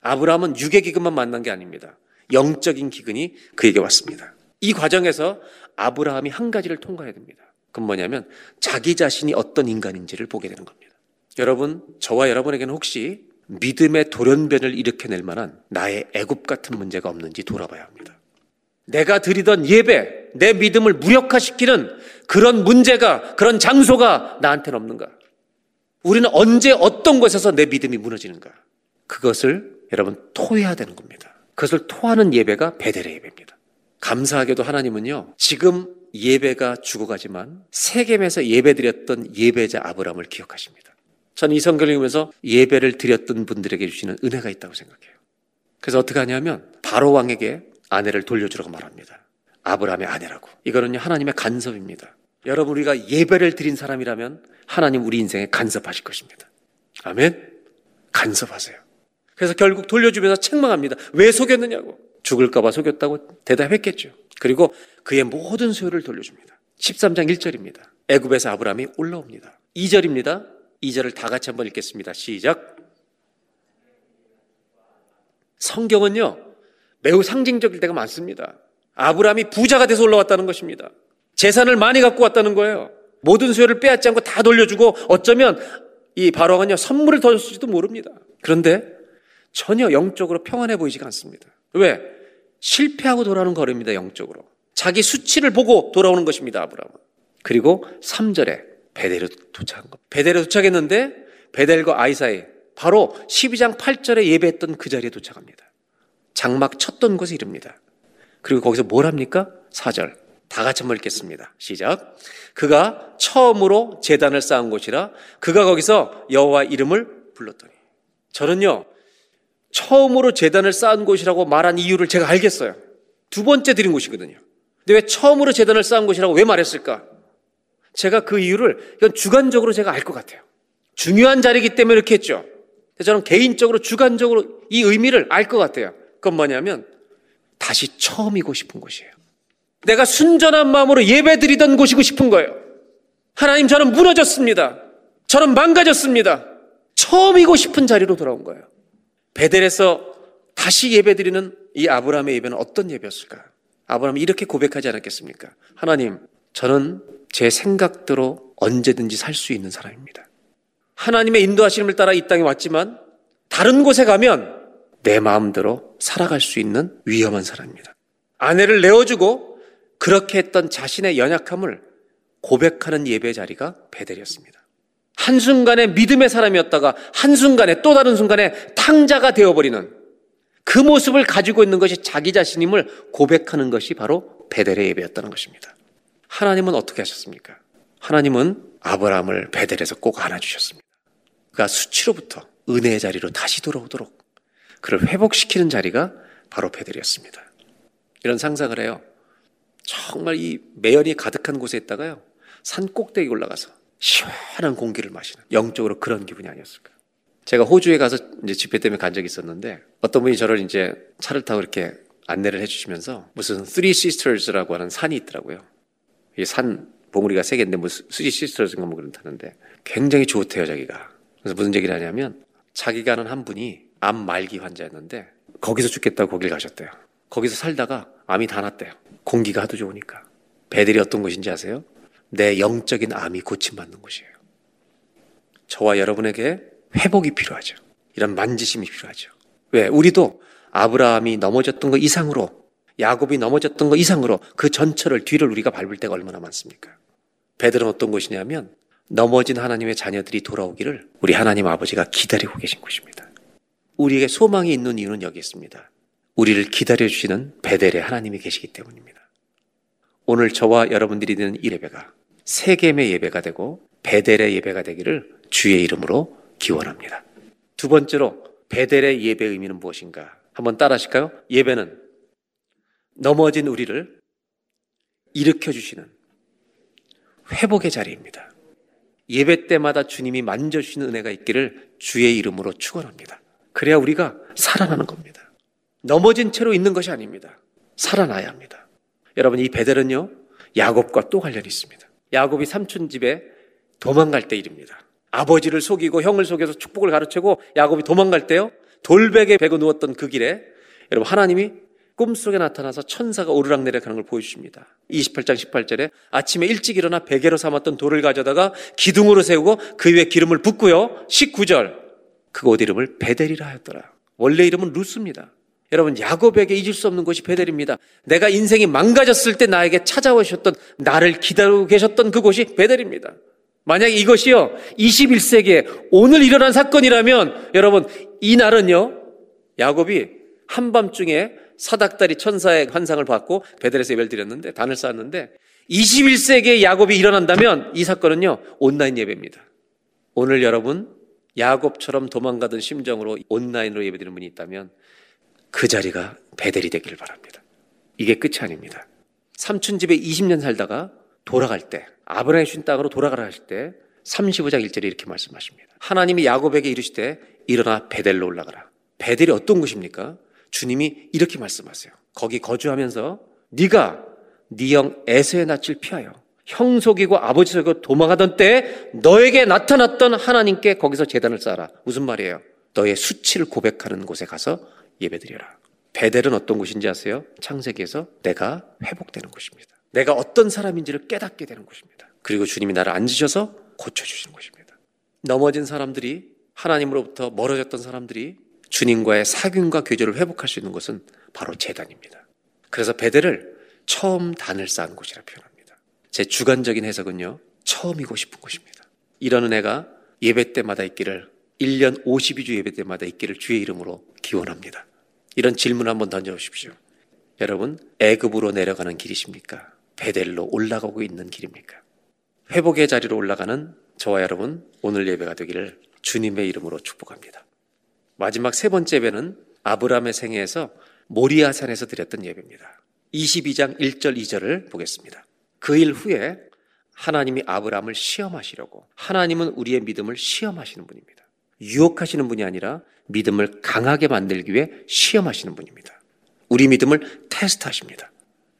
아브라함은 육의 기근만 만난 게 아닙니다. 영적인 기근이 그에게 왔습니다. 이 과정에서 아브라함이 한 가지를 통과해야 됩니다. 그건 뭐냐면 자기 자신이 어떤 인간인지를 보게 되는 겁니다. 여러분, 저와 여러분에게는 혹시 믿음의 돌연변을 일으켜낼 만한 나의 애굽 같은 문제가 없는지 돌아봐야 합니다. 내가 드리던 예배, 내 믿음을 무력화시키는 그런 문제가, 그런 장소가 나한테는 없는가? 우리는 언제 어떤 곳에서 내 믿음이 무너지는가? 그것을 여러분 토해야 되는 겁니다. 그것을 토하는 예배가 베델의 예배입니다. 감사하게도 하나님은요, 지금 예배가 죽어가지만 세겜에서 예배드렸던 예배자 아브라함을 기억하십니다. 저는 이 성경을 읽으면서 예배를 드렸던 분들에게 주시는 은혜가 있다고 생각해요. 그래서 어떻게 하냐면 바로 왕에게 아내를 돌려주라고 말합니다. 아브라함의 아내라고. 이거는요, 하나님의 간섭입니다. 여러분, 우리가 예배를 드린 사람이라면 하나님 우리 인생에 간섭하실 것입니다. 아멘? 간섭하세요. 그래서 결국 돌려주면서 책망합니다. 왜 속였느냐고. 죽을까 봐 속였다고 대답했겠죠. 그리고 그의 모든 소유를 돌려줍니다. 13장 1절입니다. 애굽에서 아브라함이 올라옵니다. 2절입니다. 2절을 다 같이 한번 읽겠습니다. 시작. 성경은요, 매우 상징적일 때가 많습니다. 아브라함이 부자가 돼서 올라왔다는 것입니다. 재산을 많이 갖고 왔다는 거예요. 모든 소유를 빼앗지 않고 다 돌려주고 어쩌면 이 바로왕은요, 선물을 더 줬을지도 모릅니다. 그런데 전혀 영적으로 평안해 보이지가 않습니다. 왜? 실패하고 돌아오는 걸음입니다. 영적으로 자기 수치를 보고 돌아오는 것입니다. 아브라함은. 그리고 3절에 베델에 도착한 겁니다. 베델에 도착했는데 베델과 아이 사이, 바로 12장 8절에 예배했던 그 자리에 도착합니다. 장막 쳤던 곳에 이릅니다. 그리고 거기서 뭘 합니까? 4절 다 같이 한번 읽겠습니다. 시작. 그가 처음으로 제단을 쌓은 곳이라 그가 거기서 여호와 이름을 불렀더니. 저는요, 처음으로 제단을 쌓은 곳이라고 말한 이유를 제가 알겠어요. 두 번째 드린 곳이거든요. 근데 왜 처음으로 제단을 쌓은 곳이라고 왜 말했을까? 제가 그 이유를, 이건 주관적으로 제가 알 것 같아요. 중요한 자리이기 때문에 이렇게 했죠. 저는 개인적으로 주관적으로 이 의미를 알 것 같아요. 그건 뭐냐면 다시 처음이고 싶은 곳이에요. 내가 순전한 마음으로 예배드리던 곳이고 싶은 거예요. 하나님, 저는 무너졌습니다. 저는 망가졌습니다. 처음이고 싶은 자리로 돌아온 거예요. 베델에서 다시 예배드리는 이 아브라함의 예배는 어떤 예배였을까? 아브라함이 이렇게 고백하지 않았겠습니까? 하나님, 저는 제 생각대로 언제든지 살 수 있는 사람입니다. 하나님의 인도하심을 따라 이 땅에 왔지만 다른 곳에 가면 내 마음대로 살아갈 수 있는 위험한 사람입니다. 아내를 내어주고 그렇게 했던 자신의 연약함을 고백하는 예배 자리가 베델이었습니다. 한순간에 믿음의 사람이었다가 한순간에 또 다른 순간에 탕자가 되어버리는 그 모습을 가지고 있는 것이 자기 자신임을 고백하는 것이 바로 베델의 예배였다는 것입니다. 하나님은 어떻게 하셨습니까? 하나님은 아브라함을 베델에서 꼭 안아주셨습니다. 그가 수치로부터 은혜의 자리로 다시 돌아오도록 그를 회복시키는 자리가 바로 베델이었습니다. 이런 상상을 해요. 정말 이 매연이 가득한 곳에 있다가요, 산 꼭대기 올라가서 시원한 공기를 마시는 영적으로 그런 기분이 아니었을까. 제가 호주에 가서 이제 집회 때문에 간 적이 있었는데 어떤 분이 저를 이제 차를 타고 이렇게 안내를 해주시면서 무슨 Three Sisters라고 하는 산이 있더라고요. 이 산 봉우리가 세 개인데 뭐 Three Sisters인가 뭐 그렇다는데 굉장히 좋대요 자기가. 그래서 무슨 얘기를 하냐면 자기가 아는 한 분이 암 말기 환자였는데 거기서 죽겠다고 거길 가셨대요. 거기서 살다가 암이 다 났대요. 공기가 하도 좋으니까. 배들이 어떤 곳인지 아세요? 내 영적인 암이 고침받는 곳이에요. 저와 여러분에게 회복이 필요하죠. 이런 만지심이 필요하죠. 왜? 우리도 아브라함이 넘어졌던 것 이상으로, 야곱이 넘어졌던 것 이상으로 그 전철을 뒤를 우리가 밟을 때가 얼마나 많습니까? 베드로는 어떤 곳이냐면 넘어진 하나님의 자녀들이 돌아오기를 우리 하나님 아버지가 기다리고 계신 곳입니다. 우리에게 소망이 있는 이유는 여기 있습니다. 우리를 기다려주시는 베델의 하나님이 계시기 때문입니다. 오늘 저와 여러분들이 드리는 이 예배가 세겜의 예배가 되고 베델의 예배가 되기를 주의 이름으로 기원합니다. 두 번째로 베델의 예배의 의미는 무엇인가? 한번 따라 하실까요? 예배는 넘어진 우리를 일으켜주시는 회복의 자리입니다. 예배 때마다 주님이 만져주시는 은혜가 있기를 주의 이름으로 축원합니다. 그래야 우리가 살아나는 겁니다. 넘어진 채로 있는 것이 아닙니다. 살아나야 합니다. 여러분, 이 베델은요 야곱과 또 관련이 있습니다. 야곱이 삼촌 집에 도망갈 때 일입니다. 아버지를 속이고 형을 속여서 축복을 가르치고 야곱이 도망갈 때요 돌베개 베고 누웠던 그 길에 여러분 하나님이 꿈속에 나타나서 천사가 오르락내리락하는 걸 보여주십니다. 28장 18절에 아침에 일찍 일어나 베개로 삼았던 돌을 가져다가 기둥으로 세우고 그 위에 기름을 붓고요. 19절 그 옷 이름을 베델이라 하였더라. 원래 이름은 루스입니다. 여러분 야곱에게 잊을 수 없는 곳이 베델입니다. 내가 인생이 망가졌을 때 나에게 찾아오셨던 나를 기다리고 계셨던 그곳이 베델입니다. 만약에 이것이요 21세기에 오늘 일어난 사건이라면 여러분 이 날은요 야곱이 한밤중에 사닥다리 천사의 환상을 받고 베델에서 예배를 드렸는데 단을 쌓았는데 21세기에 야곱이 일어난다면 이 사건은요 온라인 예배입니다. 오늘 여러분 야곱처럼 도망가던 심정으로 온라인으로 예배드리는 분이 있다면 그 자리가 베델이 되기를 바랍니다. 이게 끝이 아닙니다. 삼촌 집에 20년 살다가 돌아갈 때 아브라함이 준 땅으로 돌아가라 하실 때 35장 1절에 이렇게 말씀하십니다. 하나님이 야곱에게 이르시되 일어나 베델로 올라가라. 베델이 어떤 곳입니까? 주님이 이렇게 말씀하세요. 거기 거주하면서 네가 네 형 에서의 낯을 피하여 형 속이고 아버지 속이고 도망하던 때에 너에게 나타났던 하나님께 거기서 제단을 쌓아라. 무슨 말이에요? 너의 수치를 고백하는 곳에 가서 예배드려라. 베델은 어떤 곳인지 아세요? 창세기에서 내가 회복되는 곳입니다. 내가 어떤 사람인지를 깨닫게 되는 곳입니다. 그리고 주님이 나를 앉으셔서 고쳐주시는 곳입니다. 넘어진 사람들이 하나님으로부터 멀어졌던 사람들이 주님과의 사귐과 교제를 회복할 수 있는 것은 바로 제단입니다. 그래서 베델을 처음 단을 쌓은 곳이라 표현합니다. 제 주관적인 해석은요 처음이고 싶은 곳입니다. 이런 은혜가 예배 때마다 있기를 1년 52주 예배 때마다 있기를 주의 이름으로 기원합니다. 이런 질문 한번 던져보십시오. 여러분 애굽으로 내려가는 길이십니까? 베델로 올라가고 있는 길입니까? 회복의 자리로 올라가는 저와 여러분 오늘 예배가 되기를 주님의 이름으로 축복합니다. 마지막 세 번째 예배는 아브라함의 생애에서 모리아산에서 드렸던 예배입니다. 22장 1절 2절을 보겠습니다. 그 일 후에 하나님이 아브라함을 시험하시려고 하나님은 우리의 믿음을 시험하시는 분입니다. 유혹하시는 분이 아니라 믿음을 강하게 만들기 위해 시험하시는 분입니다. 우리 믿음을 테스트하십니다.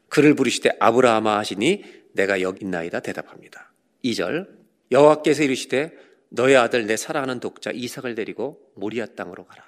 그를 부르시되 아브라함아 하시니 내가 여기 있나이다 대답합니다. 2절 여호와께서 이르시되 너의 아들 내 사랑하는 독자 이삭을 데리고 모리아 땅으로 가라.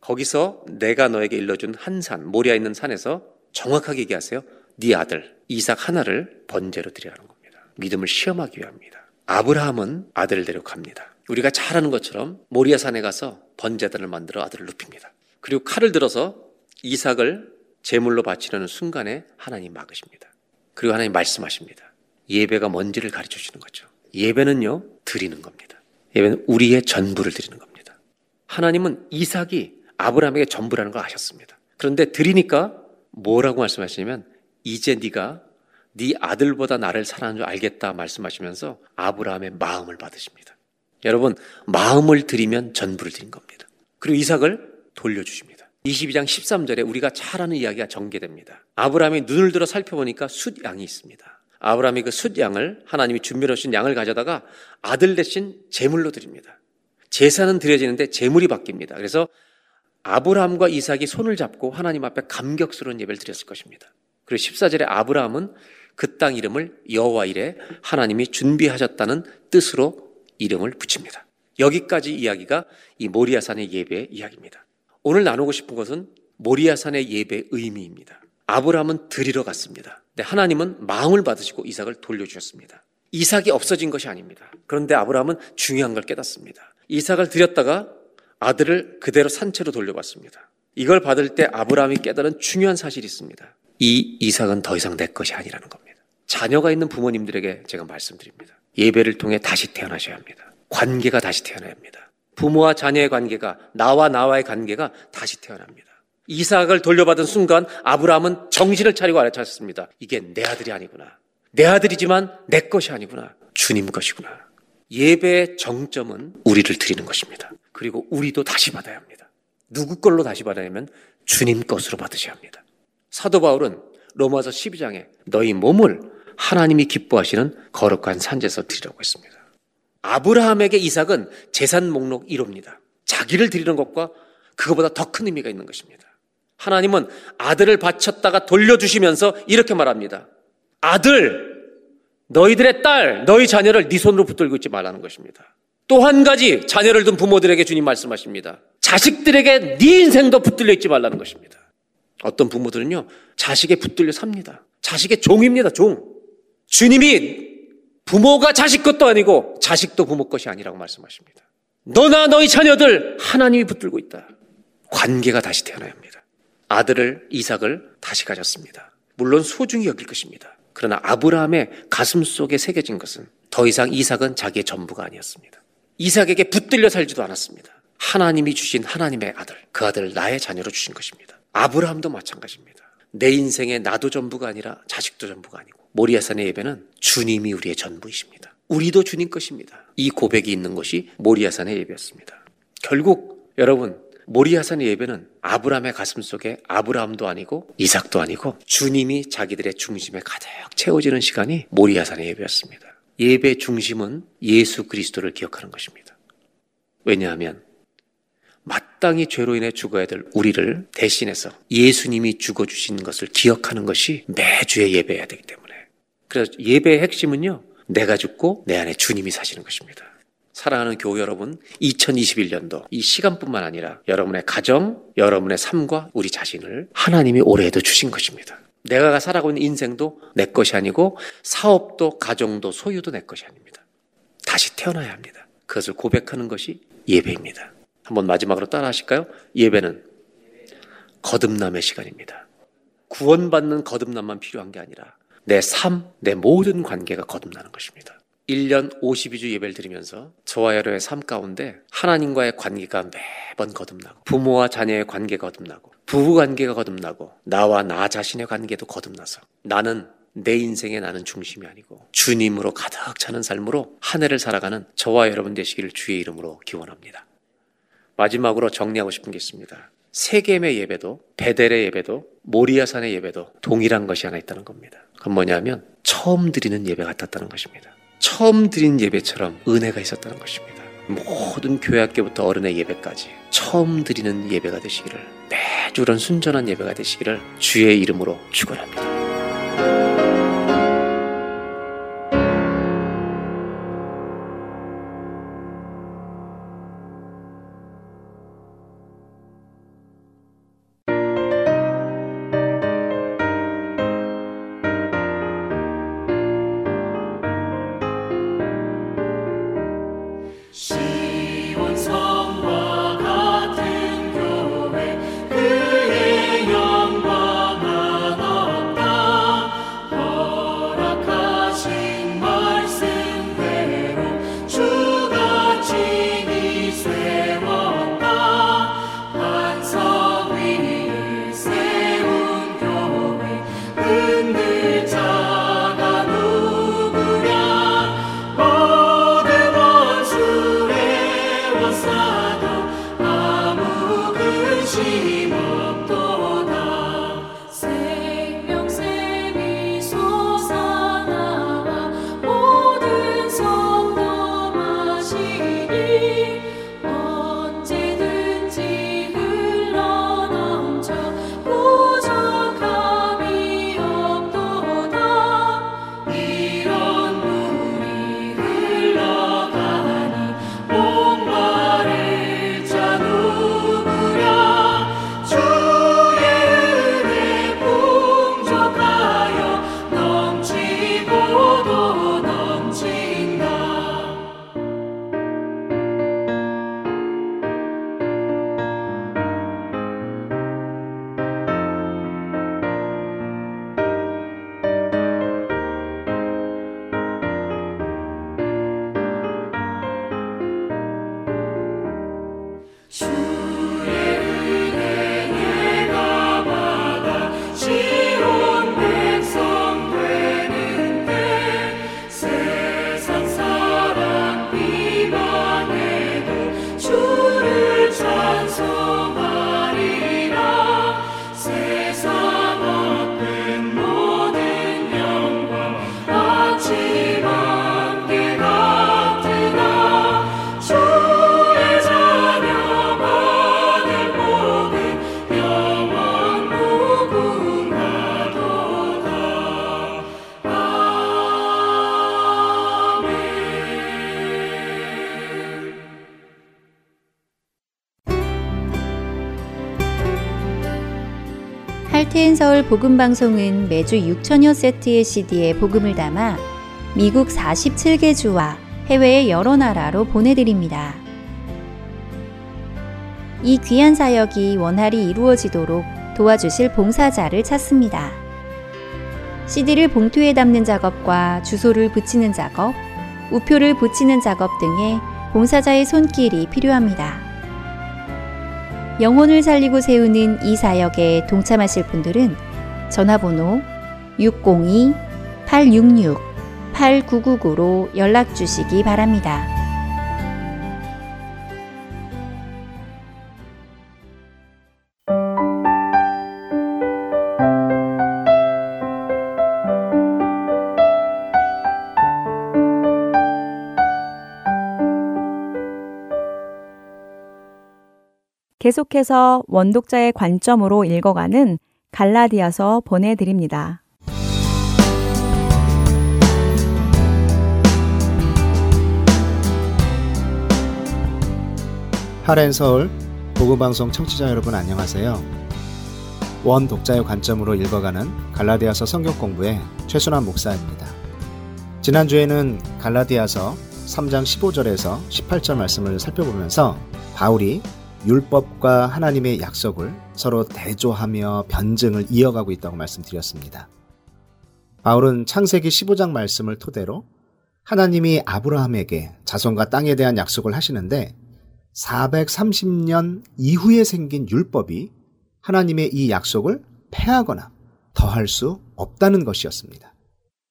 거기서 내가 너에게 일러준 한 산 모리아 있는 산에서 정확하게 얘기하세요. 네 아들 이삭 하나를 번제로 드리라는 겁니다. 믿음을 시험하기 위함입니다. 아브라함은 아들을 데려갑니다. 우리가 잘 아는 것처럼 모리아산에 가서 번제단을 만들어 아들을 눕힙니다. 그리고 칼을 들어서 이삭을 제물로 바치려는 순간에 하나님 막으십니다. 그리고 하나님 말씀하십니다. 예배가 뭔지를 가르쳐 주시는 거죠. 예배는요 드리는 겁니다. 예배는 우리의 전부를 드리는 겁니다. 하나님은 이삭이 아브라함에게 전부라는 걸 아셨습니다. 그런데 드리니까 뭐라고 말씀하시냐면 이제 네가 네 아들보다 나를 사랑하는 줄 알겠다 말씀하시면서 아브라함의 마음을 받으십니다. 여러분 마음을 드리면 전부를 드린 겁니다. 그리고 이삭을 돌려주십니다. 22장 13절에 우리가 잘 아는 이야기가 전개됩니다. 아브라함이 눈을 들어 살펴보니까 숫양이 있습니다. 아브라함이 그 숫양을, 하나님이 준비해 주신 양을 가져다가 아들 대신 제물로 드립니다. 제사는 드려지는데 제물이 바뀝니다. 그래서 아브라함과 이삭이 손을 잡고 하나님 앞에 감격스러운 예배를 드렸을 것입니다. 그리고 14절에 아브라함은 그 땅 이름을 여호와 이레, 하나님이 준비하셨다는 뜻으로 이름을 붙입니다. 여기까지 이야기가 이 모리아산의 예배의 이야기입니다. 오늘 나누고 싶은 것은 모리아산의 예배의 의미입니다. 아브라함은 드리러 갔습니다. 근데 하나님은 망을 받으시고 이삭을 돌려주셨습니다. 이삭이 없어진 것이 아닙니다. 그런데 아브라함은 중요한 걸 깨닫습니다. 이삭을 드렸다가 아들을 그대로 산채로 돌려받습니다. 이걸 받을 때 아브라함이 깨달은 중요한 사실이 있습니다. 이 이삭은 더 이상 내 것이 아니라는 겁니다. 자녀가 있는 부모님들에게 제가 말씀드립니다. 예배를 통해 다시 태어나셔야 합니다. 관계가 다시 태어나야 합니다. 부모와 자녀의 관계가, 나와의 관계가 다시 태어납니다. 이삭을 돌려받은 순간 아브라함은 정신을 차리고 알아차렸습니다. 이게 내 아들이 아니구나. 내 아들이지만 내 것이 아니구나. 주님 것이구나. 예배의 정점은 우리를 드리는 것입니다. 그리고 우리도 다시 받아야 합니다. 누구 걸로 다시 받아야면 주님 것으로 받으셔야 합니다. 사도 바울은 로마서 12장에 너희 몸을 하나님이 기뻐하시는 거룩한 산제에서 드리라고 했습니다. 아브라함에게 이삭은 재산 목록 1호입니다. 자기를 드리는 것과 그거보다 더 큰 의미가 있는 것입니다. 하나님은 아들을 바쳤다가 돌려주시면서 이렇게 말합니다. 아들, 너희들의 딸, 너희 자녀를 네 손으로 붙들고 있지 말라는 것입니다. 또 한 가지, 자녀를 둔 부모들에게 주님 말씀하십니다. 자식들에게 네 인생도 붙들려 있지 말라는 것입니다. 어떤 부모들은요, 자식에 붙들려 삽니다. 자식의 종입니다, 종. 주님이 부모가 자식 것도 아니고 자식도 부모 것이 아니라고 말씀하십니다. 너나 너희 자녀들 하나님이 붙들고 있다. 관계가 다시 태어나야 합니다. 아들을, 이삭을 다시 가졌습니다. 물론 소중히 여길 것입니다. 그러나 아브라함의 가슴 속에 새겨진 것은 더 이상 이삭은 자기의 전부가 아니었습니다. 이삭에게 붙들려 살지도 않았습니다. 하나님이 주신 하나님의 아들, 그 아들을 나의 자녀로 주신 것입니다. 아브라함도 마찬가지입니다. 내 인생에 나도 전부가 아니라 자식도 전부가 아니고, 모리아산의 예배는 주님이 우리의 전부이십니다. 우리도 주님 것입니다. 이 고백이 있는 것이 모리아산의 예배였습니다. 결국 여러분, 모리아산의 예배는 아브라함의 가슴 속에 아브라함도 아니고 이삭도 아니고 주님이 자기들의 중심에 가득 채워지는 시간이 모리아산의 예배였습니다. 예배 중심은 예수 그리스도를 기억하는 것입니다. 왜냐하면 마땅히 죄로 인해 죽어야 될 우리를 대신해서 예수님이 죽어주신 것을 기억하는 것이 매주의 예배해야 되기 때문에, 그래서 예배의 핵심은요, 내가 죽고 내 안에 주님이 사시는 것입니다. 사랑하는 교우 여러분, 2021년도 이 시간뿐만 아니라 여러분의 가정, 여러분의 삶과 우리 자신을 하나님이 올해에도 주신 것입니다. 내가 살아가고 있는 인생도 내 것이 아니고 사업도 가정도 소유도 내 것이 아닙니다. 다시 태어나야 합니다. 그것을 고백하는 것이 예배입니다. 한번 마지막으로 따라 하실까요? 예배는 거듭남의 시간입니다. 구원받는 거듭남만 필요한 게 아니라 내 삶, 내 모든 관계가 거듭나는 것입니다. 1년 52주 예배를 드리면서 저와 여러분의 삶 가운데 하나님과의 관계가 매번 거듭나고, 부모와 자녀의 관계가 거듭나고, 부부 관계가 거듭나고, 나와 나 자신의 관계도 거듭나서 나는 내 인생에 나는 중심이 아니고 주님으로 가득 차는 삶으로 한 해를 살아가는 저와 여러분 되시기를 주의 이름으로 기원합니다. 마지막으로 정리하고 싶은 게 있습니다. 세겜의 예배도, 베델의 예배도, 모리아산의 예배도 동일한 것이 하나 있다는 겁니다. 그건 뭐냐면 처음 드리는 예배 같았다는 것입니다. 처음 드린 예배처럼 은혜가 있었다는 것입니다. 모든 교회 학교부터 어른의 예배까지 처음 드리는 예배가 되시기를, 매주 그런 순전한 예배가 되시기를 주의 이름으로 축원합니다. TN서울 복음방송은 매주 6,000여 세트의 CD에 복음을 담아 미국 47개 주와 해외의 여러 나라로 보내드립니다. 이 귀한 사역이 원활히 이루어지도록 도와주실 봉사자를 찾습니다. CD를 봉투에 담는 작업과 주소를 붙이는 작업, 우표를 붙이는 작업 등의 봉사자의 손길이 필요합니다. 영혼을 살리고 세우는 이 사역에 동참하실 분들은 전화번호 602-866-8999로 연락주시기 바랍니다. 계속해서 원독자의 관점으로 읽어가는 갈라디아서 보내드립니다. 하렌서울 복음방송 청취자 여러분 안녕하세요. 원독자의 관점으로 읽어가는 갈라디아서 성경공부의 최순환 목사입니다. 지난주에는 갈라디아서 3장 15절에서 18절 말씀을 살펴보면서 바울이 율법과 하나님의 약속을 서로 대조하며 변증을 이어가고 있다고 말씀드렸습니다. 바울은 창세기 15장 말씀을 토대로 하나님이 아브라함에게 자손과 땅에 대한 약속을 하시는데 430년 이후에 생긴 율법이 하나님의 이 약속을 폐하거나 더할 수 없다는 것이었습니다.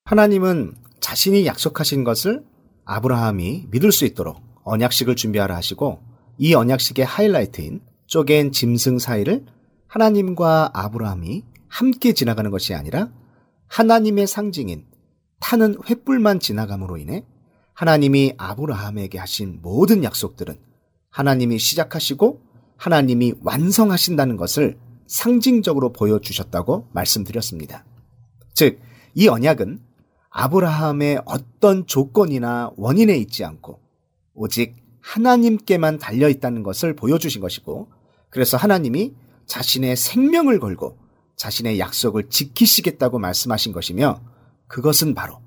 하나님은 자신이 약속하신 것을 아브라함이 믿을 수 있도록 언약식을 준비하라 하시고 이 언약식의 하이라이트인 쪼갠 짐승 사이를 하나님과 아브라함이 함께 지나가는 것이 아니라 하나님의 상징인 타는 횃불만 지나감으로 인해 하나님이 아브라함에게 하신 모든 약속들은 하나님이 시작하시고 하나님이 완성하신다는 것을 상징적으로 보여주셨다고 말씀드렸습니다. 즉, 이 언약은 아브라함의 어떤 조건이나 원인에 있지 않고 오직 하나님께만 달려있다는 것을 보여주신 것이고, 그래서 하나님이 자신의 생명을 걸고 자신의 약속을 지키시겠다고 말씀하신 것이며, 그것은 바로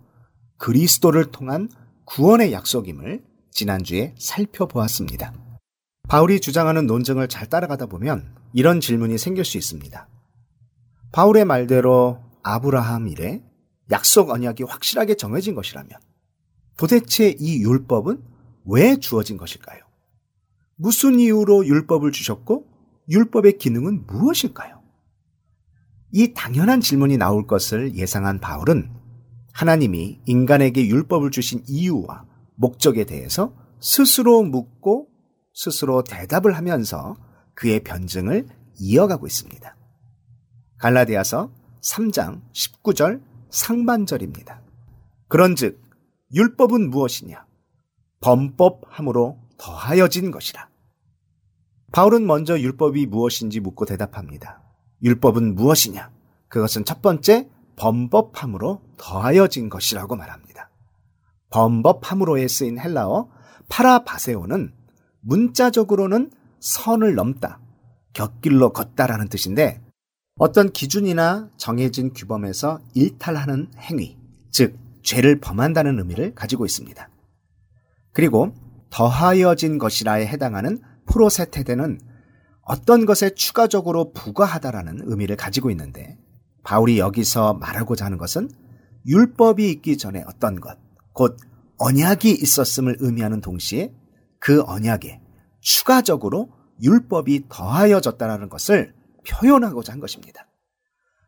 그리스도를 통한 구원의 약속임을 지난주에 살펴보았습니다. 바울이 주장하는 논증을 잘 따라가다 보면 이런 질문이 생길 수 있습니다. 바울의 말대로 아브라함 이래 약속 언약이 확실하게 정해진 것이라면 도대체 이 율법은 왜 주어진 것일까요? 무슨 이유로 율법을 주셨고 율법의 기능은 무엇일까요? 이 당연한 질문이 나올 것을 예상한 바울은 하나님이 인간에게 율법을 주신 이유와 목적에 대해서 스스로 묻고 스스로 대답을 하면서 그의 변증을 이어가고 있습니다. 갈라디아서 3장 19절 상반절입니다. 그런즉 율법은 무엇이냐? 범법함으로 더하여진 것이라. 바울은 먼저 율법이 무엇인지 묻고 대답합니다. 율법은 무엇이냐? 그것은 첫 번째 범법함으로 더하여진 것이라고 말합니다. 범법함으로에 쓰인 헬라어 파라바세오는 문자적으로는 선을 넘다, 곁길로 걷다라는 뜻인데 어떤 기준이나 정해진 규범에서 일탈하는 행위, 즉 죄를 범한다는 의미를 가지고 있습니다. 그리고 더하여진 것이라에 해당하는 프로세테데는 어떤 것에 추가적으로 부과하다라는 의미를 가지고 있는데 바울이 여기서 말하고자 하는 것은 율법이 있기 전에 어떤 것, 곧 언약이 있었음을 의미하는 동시에 그 언약에 추가적으로 율법이 더하여졌다라는 것을 표현하고자 한 것입니다.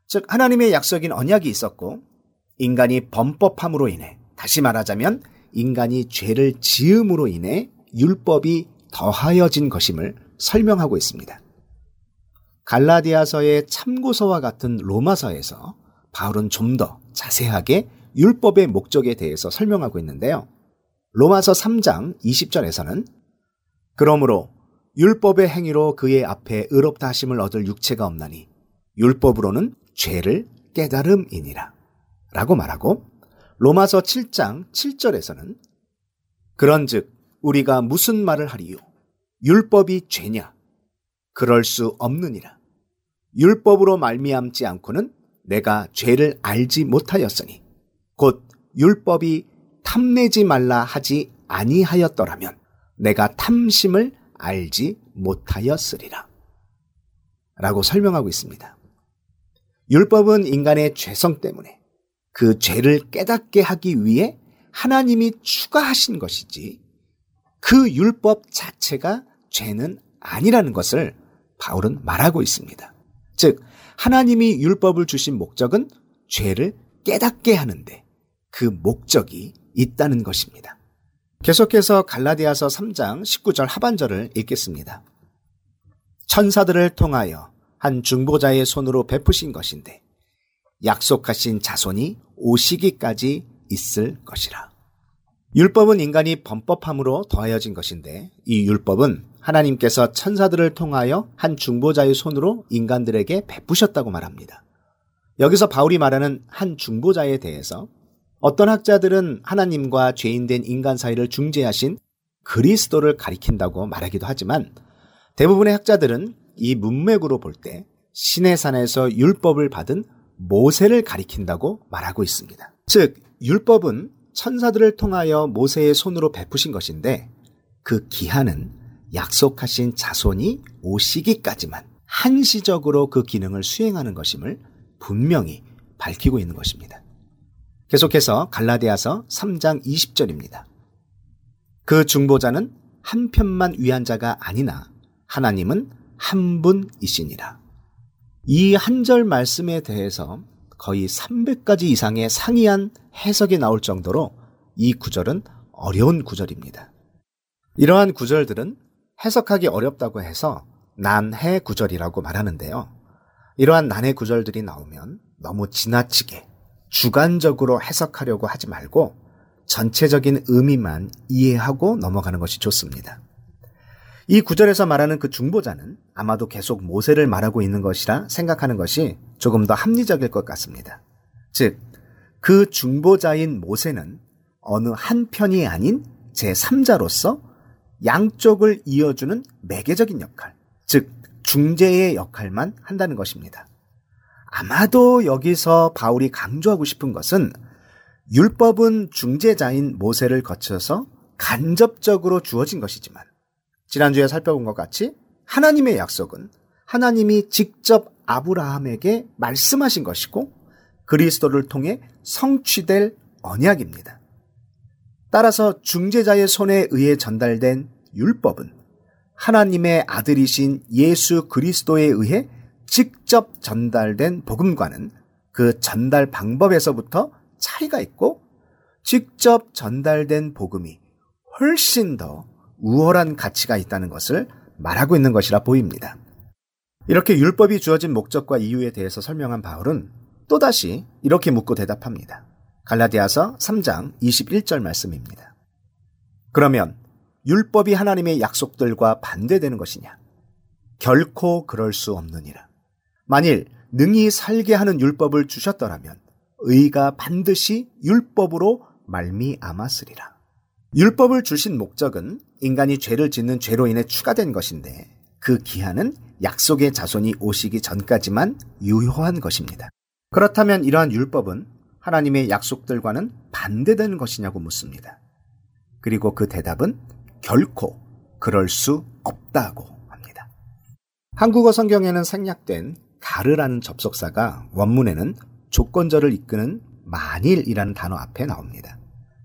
즉 하나님의 약속인 언약이 있었고 인간이 범법함으로 인해, 다시 말하자면 인간이 죄를 지음으로 인해 율법이 더하여진 것임을 설명하고 있습니다. 갈라디아서의 참고서와 같은 로마서에서 바울은 좀 더 자세하게 율법의 목적에 대해서 설명하고 있는데요. 로마서 3장 20절에서는 그러므로 율법의 행위로 그의 앞에 의롭다 하심을 얻을 육체가 없나니 율법으로는 죄를 깨달음이니라 라고 말하고, 로마서 7장 7절에서는 그런즉 우리가 무슨 말을 하리요? 율법이 죄냐? 그럴 수 없느니라. 율법으로 말미암지 않고는 내가 죄를 알지 못하였으니 곧 율법이 탐내지 말라 하지 아니하였더라면 내가 탐심을 알지 못하였으리라 라고 설명하고 있습니다. 율법은 인간의 죄성 때문에 그 죄를 깨닫게 하기 위해 하나님이 추가하신 것이지 그 율법 자체가 죄는 아니라는 것을 바울은 말하고 있습니다. 즉 하나님이 율법을 주신 목적은 죄를 깨닫게 하는데 그 목적이 있다는 것입니다. 계속해서 갈라디아서 3장 19절 하반절을 읽겠습니다. 천사들을 통하여 한 중보자의 손으로 베푸신 것인데 약속하신 자손이 오시기까지 있을 것이라. 율법은 인간이 범법함으로 더하여진 것인데 이 율법은 하나님께서 천사들을 통하여 한 중보자의 손으로 인간들에게 베푸셨다고 말합니다. 여기서 바울이 말하는 한 중보자에 대해서 어떤 학자들은 하나님과 죄인된 인간 사이를 중재하신 그리스도를 가리킨다고 말하기도 하지만 대부분의 학자들은 이 문맥으로 볼 때 시내산에서 율법을 받은 모세를 가리킨다고 말하고 있습니다. 즉 율법은 천사들을 통하여 모세의 손으로 베푸신 것인데 그 기한은 약속하신 자손이 오시기까지만 한시적으로 그 기능을 수행하는 것임을 분명히 밝히고 있는 것입니다. 계속해서 갈라디아서 3장 20절입니다. 그 중보자는 한 편만 위한 자가 아니나 하나님은 한 분이시니라. 이 한 절 말씀에 대해서 거의 300가지 이상의 상이한 해석이 나올 정도로 이 구절은 어려운 구절입니다. 이러한 구절들은 해석하기 어렵다고 해서 난해 구절이라고 말하는데요. 이러한 난해 구절들이 나오면 너무 지나치게 주관적으로 해석하려고 하지 말고 전체적인 의미만 이해하고 넘어가는 것이 좋습니다. 이 구절에서 말하는 그 중보자는 아마도 계속 모세를 말하고 있는 것이라 생각하는 것이 조금 더 합리적일 것 같습니다. 즉, 그 중보자인 모세는 어느 한 편이 아닌 제3자로서 양쪽을 이어주는 매개적인 역할, 즉 중재의 역할만 한다는 것입니다. 아마도 여기서 바울이 강조하고 싶은 것은 율법은 중재자인 모세를 거쳐서 간접적으로 주어진 것이지만 지난주에 살펴본 것 같이 하나님의 약속은 하나님이 직접 아브라함에게 말씀하신 것이고 그리스도를 통해 성취될 언약입니다. 따라서 중재자의 손에 의해 전달된 율법은 하나님의 아들이신 예수 그리스도에 의해 직접 전달된 복음과는 그 전달 방법에서부터 차이가 있고 직접 전달된 복음이 훨씬 더 우월한 가치가 있다는 것을 말하고 있는 것이라 보입니다. 이렇게 율법이 주어진 목적과 이유에 대해서 설명한 바울은 또다시 이렇게 묻고 대답합니다. 갈라디아서 3장 21절 말씀입니다. 그러면 율법이 하나님의 약속들과 반대되는 것이냐? 결코 그럴 수 없느니라. 만일 능히 살게 하는 율법을 주셨더라면 의가 반드시 율법으로 말미암았으리라. 율법을 주신 목적은 인간이 죄를 짓는 죄로 인해 추가된 것인데 그 기한은 약속의 자손이 오시기 전까지만 유효한 것입니다. 그렇다면 이러한 율법은 하나님의 약속들과는 반대되는 것이냐고 묻습니다. 그리고 그 대답은 결코 그럴 수 없다고 합니다. 한국어 성경에는 생략된 가르라는 접속사가 원문에는 조건절을 이끄는 만일이라는 단어 앞에 나옵니다.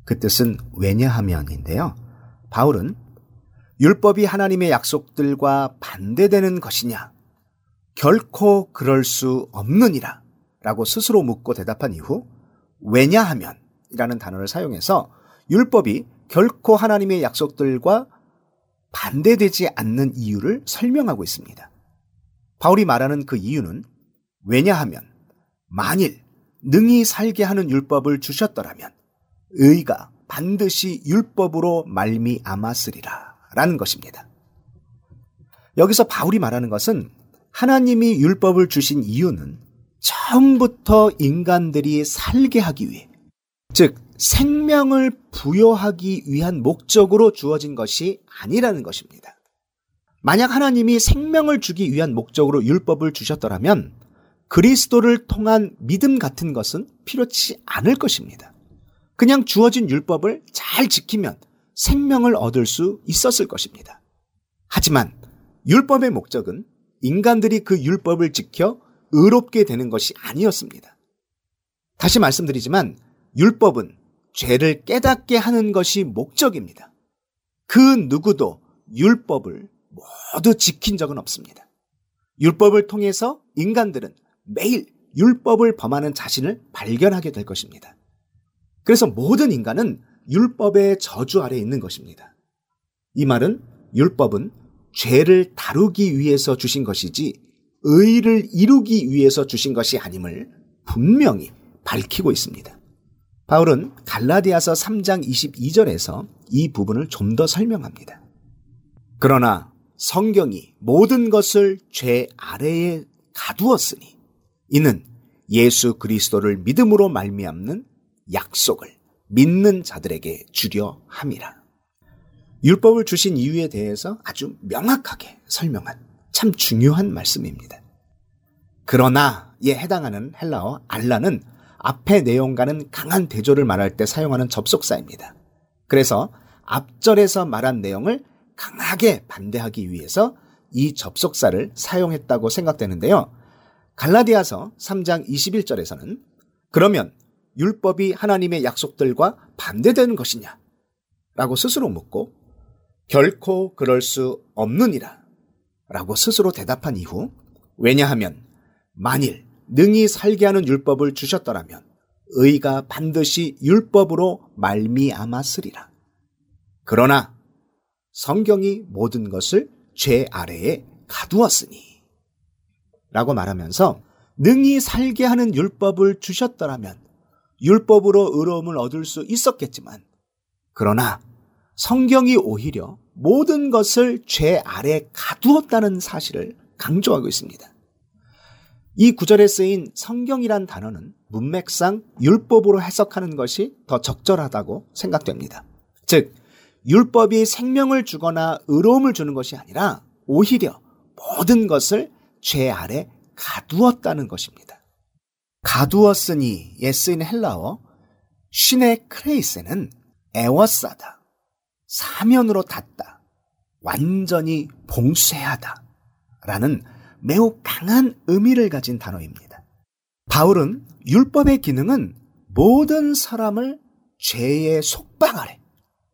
그 뜻은 왜냐하면인데요. 바울은 율법이 하나님의 약속들과 반대되는 것이냐? 결코 그럴 수 없느니라 라고 스스로 묻고 대답한 이후 왜냐하면 이라는 단어를 사용해서 율법이 결코 하나님의 약속들과 반대되지 않는 이유를 설명하고 있습니다. 바울이 말하는 그 이유는 왜냐하면 만일 능히 살게 하는 율법을 주셨더라면 의가 반드시 율법으로 말미암았으리라 라는 것입니다. 여기서 바울이 말하는 것은 하나님이 율법을 주신 이유는 처음부터 인간들이 살게 하기 위해, 즉 생명을 부여하기 위한 목적으로 주어진 것이 아니라는 것입니다. 만약 하나님이 생명을 주기 위한 목적으로 율법을 주셨더라면 그리스도를 통한 믿음 같은 것은 필요치 않을 것입니다. 그냥 주어진 율법을 잘 지키면 생명을 얻을 수 있었을 것입니다. 하지만 율법의 목적은 인간들이 그 율법을 지켜 의롭게 되는 것이 아니었습니다. 다시 말씀드리지만 율법은 죄를 깨닫게 하는 것이 목적입니다. 그 누구도 율법을 모두 지킨 적은 없습니다. 율법을 통해서 인간들은 매일 율법을 범하는 자신을 발견하게 될 것입니다. 그래서 모든 인간은 율법의 저주 아래 있는 것입니다. 이 말은 율법은 죄를 다루기 위해서 주신 것이지 의를 이루기 위해서 주신 것이 아님을 분명히 밝히고 있습니다. 바울은 갈라디아서 3장 22절에서 이 부분을 좀 더 설명합니다. 그러나 성경이 모든 것을 죄 아래에 가두었으니 이는 예수 그리스도를 믿음으로 말미암는 약속을 믿는 자들에게 주려 함이라. 율법을 주신 이유에 대해서 아주 명확하게 설명한 참 중요한 말씀입니다. 그러나에 해당하는 헬라어 알라는 앞의 내용과는 강한 대조를 말할 때 사용하는 접속사입니다. 그래서 앞절에서 말한 내용을 강하게 반대하기 위해서 이 접속사를 사용했다고 생각되는데요. 갈라디아서 3장 21절에서는 그러면 율법이 하나님의 약속들과 반대되는 것이냐? 라고 스스로 묻고 결코 그럴 수 없느니라 라고 스스로 대답한 이후 왜냐하면 만일 능히 살게 하는 율법을 주셨더라면 의가 반드시 율법으로 말미암았으리라. 그러나 성경이 모든 것을 죄 아래에 가두었으니 라고 말하면서 능히 살게 하는 율법을 주셨더라면 율법으로 의로움을 얻을 수 있었겠지만 그러나 성경이 오히려 모든 것을 죄 아래 가두었다는 사실을 강조하고 있습니다. 이 구절에 쓰인 성경이란 단어는 문맥상 율법으로 해석하는 것이 더 적절하다고 생각됩니다. 즉 율법이 생명을 주거나 의로움을 주는 것이 아니라 오히려 모든 것을 죄 아래 가두었다는 것입니다. 가두었으니에 쓰인 헬라어 신의 크레이스는 에워싸다, 사면으로 닫다, 완전히 봉쇄하다 라는 매우 강한 의미를 가진 단어입니다. 바울은 율법의 기능은 모든 사람을 죄의 속박 아래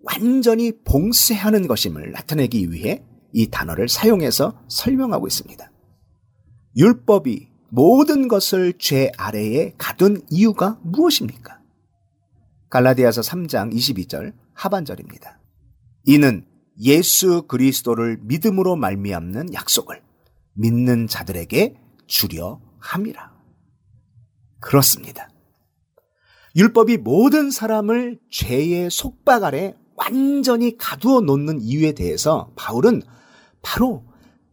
완전히 봉쇄하는 것임을 나타내기 위해 이 단어를 사용해서 설명하고 있습니다. 율법이 모든 것을 죄 아래에 가둔 이유가 무엇입니까? 갈라디아서 3장 22절 하반절입니다. 이는 예수 그리스도를 믿음으로 말미암는 약속을 믿는 자들에게 주려 함이라. 그렇습니다. 율법이 모든 사람을 죄의 속박 아래 완전히 가두어 놓는 이유에 대해서 바울은 바로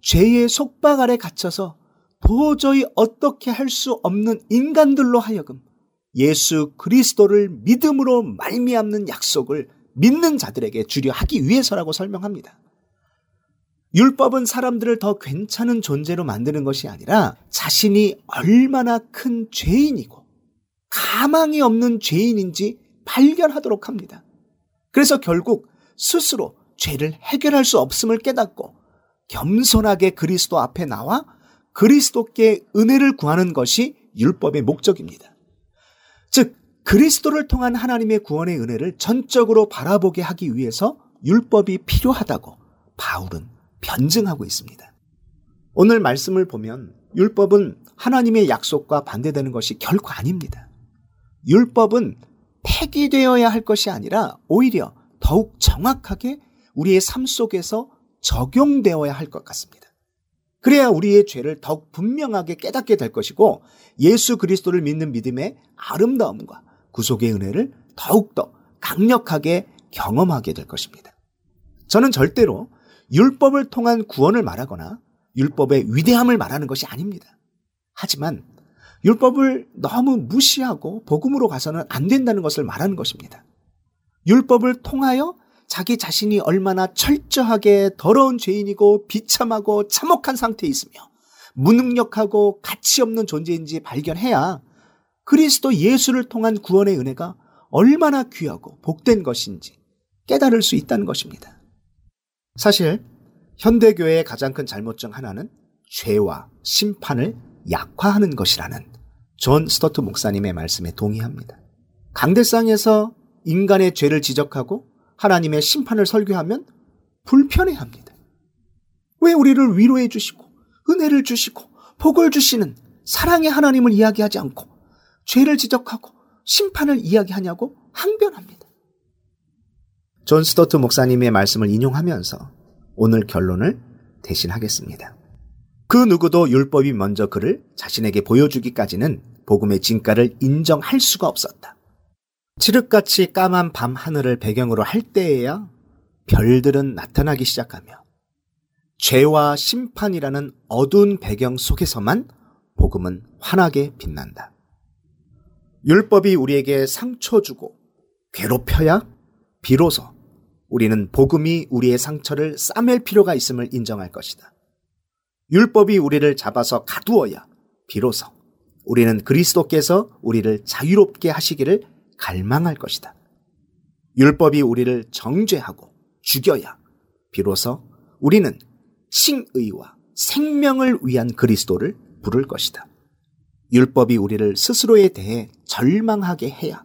죄의 속박 아래 갇혀서 도저히 어떻게 할 수 없는 인간들로 하여금 예수 그리스도를 믿음으로 말미암는 약속을 믿는 자들에게 주려 하기 위해서라고 설명합니다. 율법은 사람들을 더 괜찮은 존재로 만드는 것이 아니라 자신이 얼마나 큰 죄인이고 가망이 없는 죄인인지 발견하도록 합니다. 그래서 결국 스스로 죄를 해결할 수 없음을 깨닫고 겸손하게 그리스도 앞에 나와 그리스도께 은혜를 구하는 것이 율법의 목적입니다. 즉 그리스도를 통한 하나님의 구원의 은혜를 전적으로 바라보게 하기 위해서 율법이 필요하다고 바울은 변증하고 있습니다. 오늘 말씀을 보면 율법은 하나님의 약속과 반대되는 것이 결코 아닙니다. 율법은 폐기되어야 할 것이 아니라 오히려 더욱 정확하게 우리의 삶 속에서 적용되어야 할 것 같습니다. 그래야 우리의 죄를 더욱 분명하게 깨닫게 될 것이고 예수 그리스도를 믿는 믿음의 아름다움과 구속의 은혜를 더욱더 강력하게 경험하게 될 것입니다. 저는 절대로 율법을 통한 구원을 말하거나 율법의 위대함을 말하는 것이 아닙니다. 하지만 율법을 너무 무시하고 복음으로 가서는 안 된다는 것을 말하는 것입니다. 율법을 통하여 자기 자신이 얼마나 철저하게 더러운 죄인이고 비참하고 참혹한 상태에 있으며 무능력하고 가치없는 존재인지 발견해야 그리스도 예수를 통한 구원의 은혜가 얼마나 귀하고 복된 것인지 깨달을 수 있다는 것입니다. 사실 현대교회의 가장 큰 잘못 중 하나는 죄와 심판을 약화하는 것이라는 존 스토트 목사님의 말씀에 동의합니다. 강대상에서 인간의 죄를 지적하고 하나님의 심판을 설교하면 불편해합니다. 왜 우리를 위로해 주시고 은혜를 주시고 복을 주시는 사랑의 하나님을 이야기하지 않고 죄를 지적하고 심판을 이야기하냐고 항변합니다. 존 스토트 목사님의 말씀을 인용하면서 오늘 결론을 대신하겠습니다. 그 누구도 율법이 먼저 그를 자신에게 보여주기까지는 복음의 진가를 인정할 수가 없었다. 칠흑같이 까만 밤 하늘을 배경으로 할 때에야 별들은 나타나기 시작하며 죄와 심판이라는 어두운 배경 속에서만 복음은 환하게 빛난다. 율법이 우리에게 상처 주고 괴롭혀야 비로소 우리는 복음이 우리의 상처를 싸맬 필요가 있음을 인정할 것이다. 율법이 우리를 잡아서 가두어야 비로소 우리는 그리스도께서 우리를 자유롭게 하시기를 갈망할 것이다. 율법이 우리를 정죄하고 죽여야 비로소 우리는 칭의와 생명을 위한 그리스도를 부를 것이다. 율법이 우리를 스스로에 대해 절망하게 해야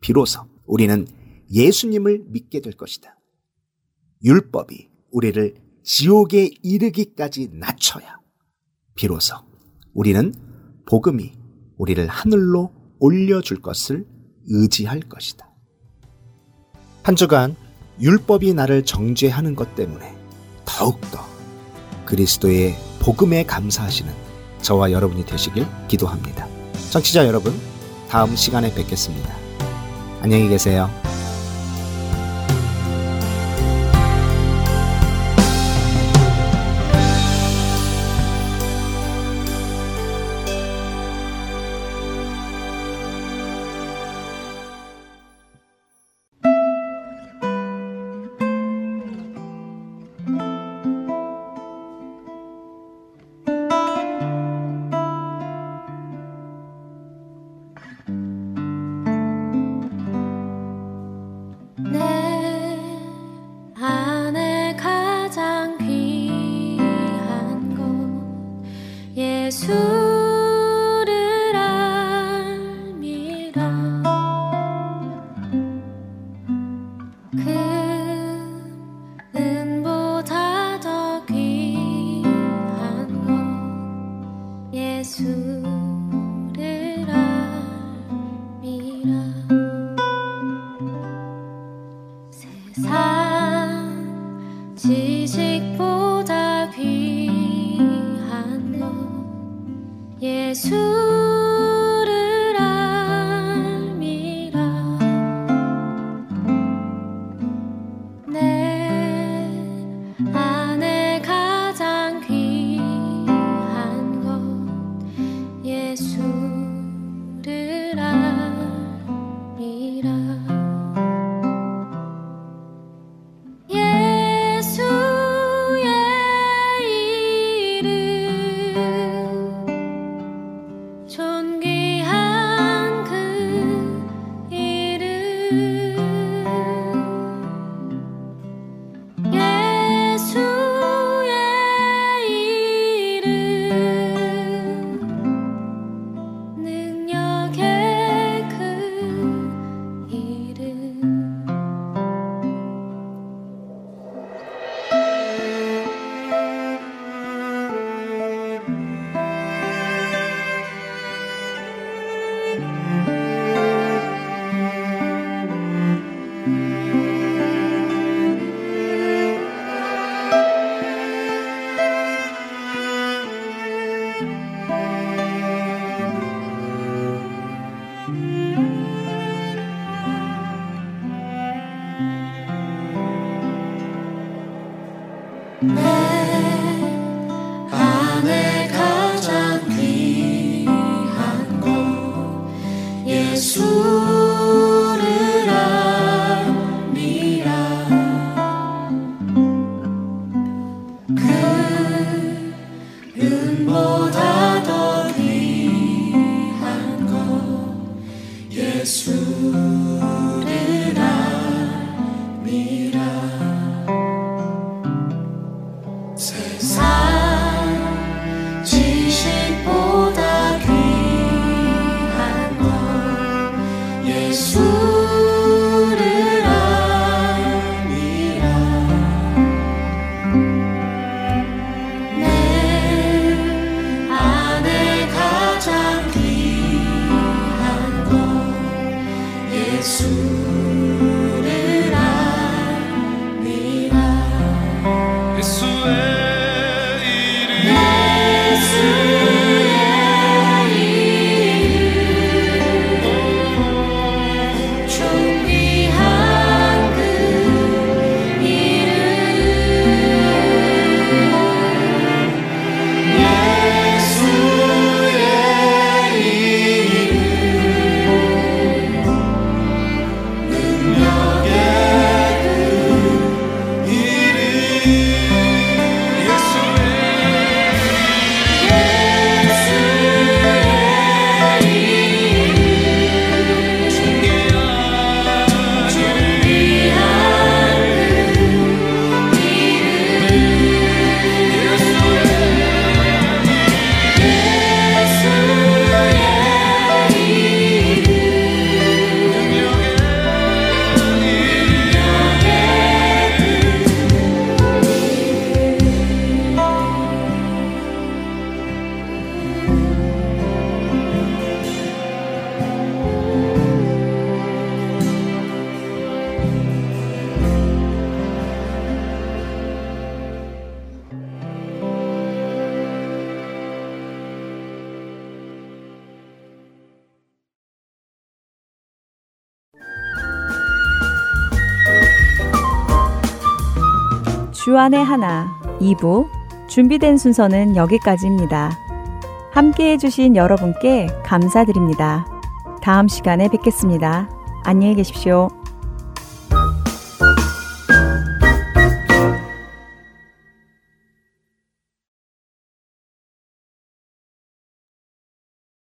비로소 우리는 예수님을 믿게 될 것이다. 율법이 우리를 지옥에 이르기까지 낮춰야 비로소 우리는 복음이 우리를 하늘로 올려줄 것을 의지할 것이다. 한 주간 율법이 나를 정죄하는 것 때문에 더욱더 그리스도의 복음에 감사하시는 저와 여러분이 되시길 기도합니다. 청취자 여러분, 다음 시간에 뵙겠습니다. 안녕히 계세요. 예수를 압니다. 주안의 하나 2부 준비된 순서는 여기까지입니다. 함께해 주신 여러분께 감사드립니다. 다음 시간에 뵙겠습니다. 안녕히 계십시오.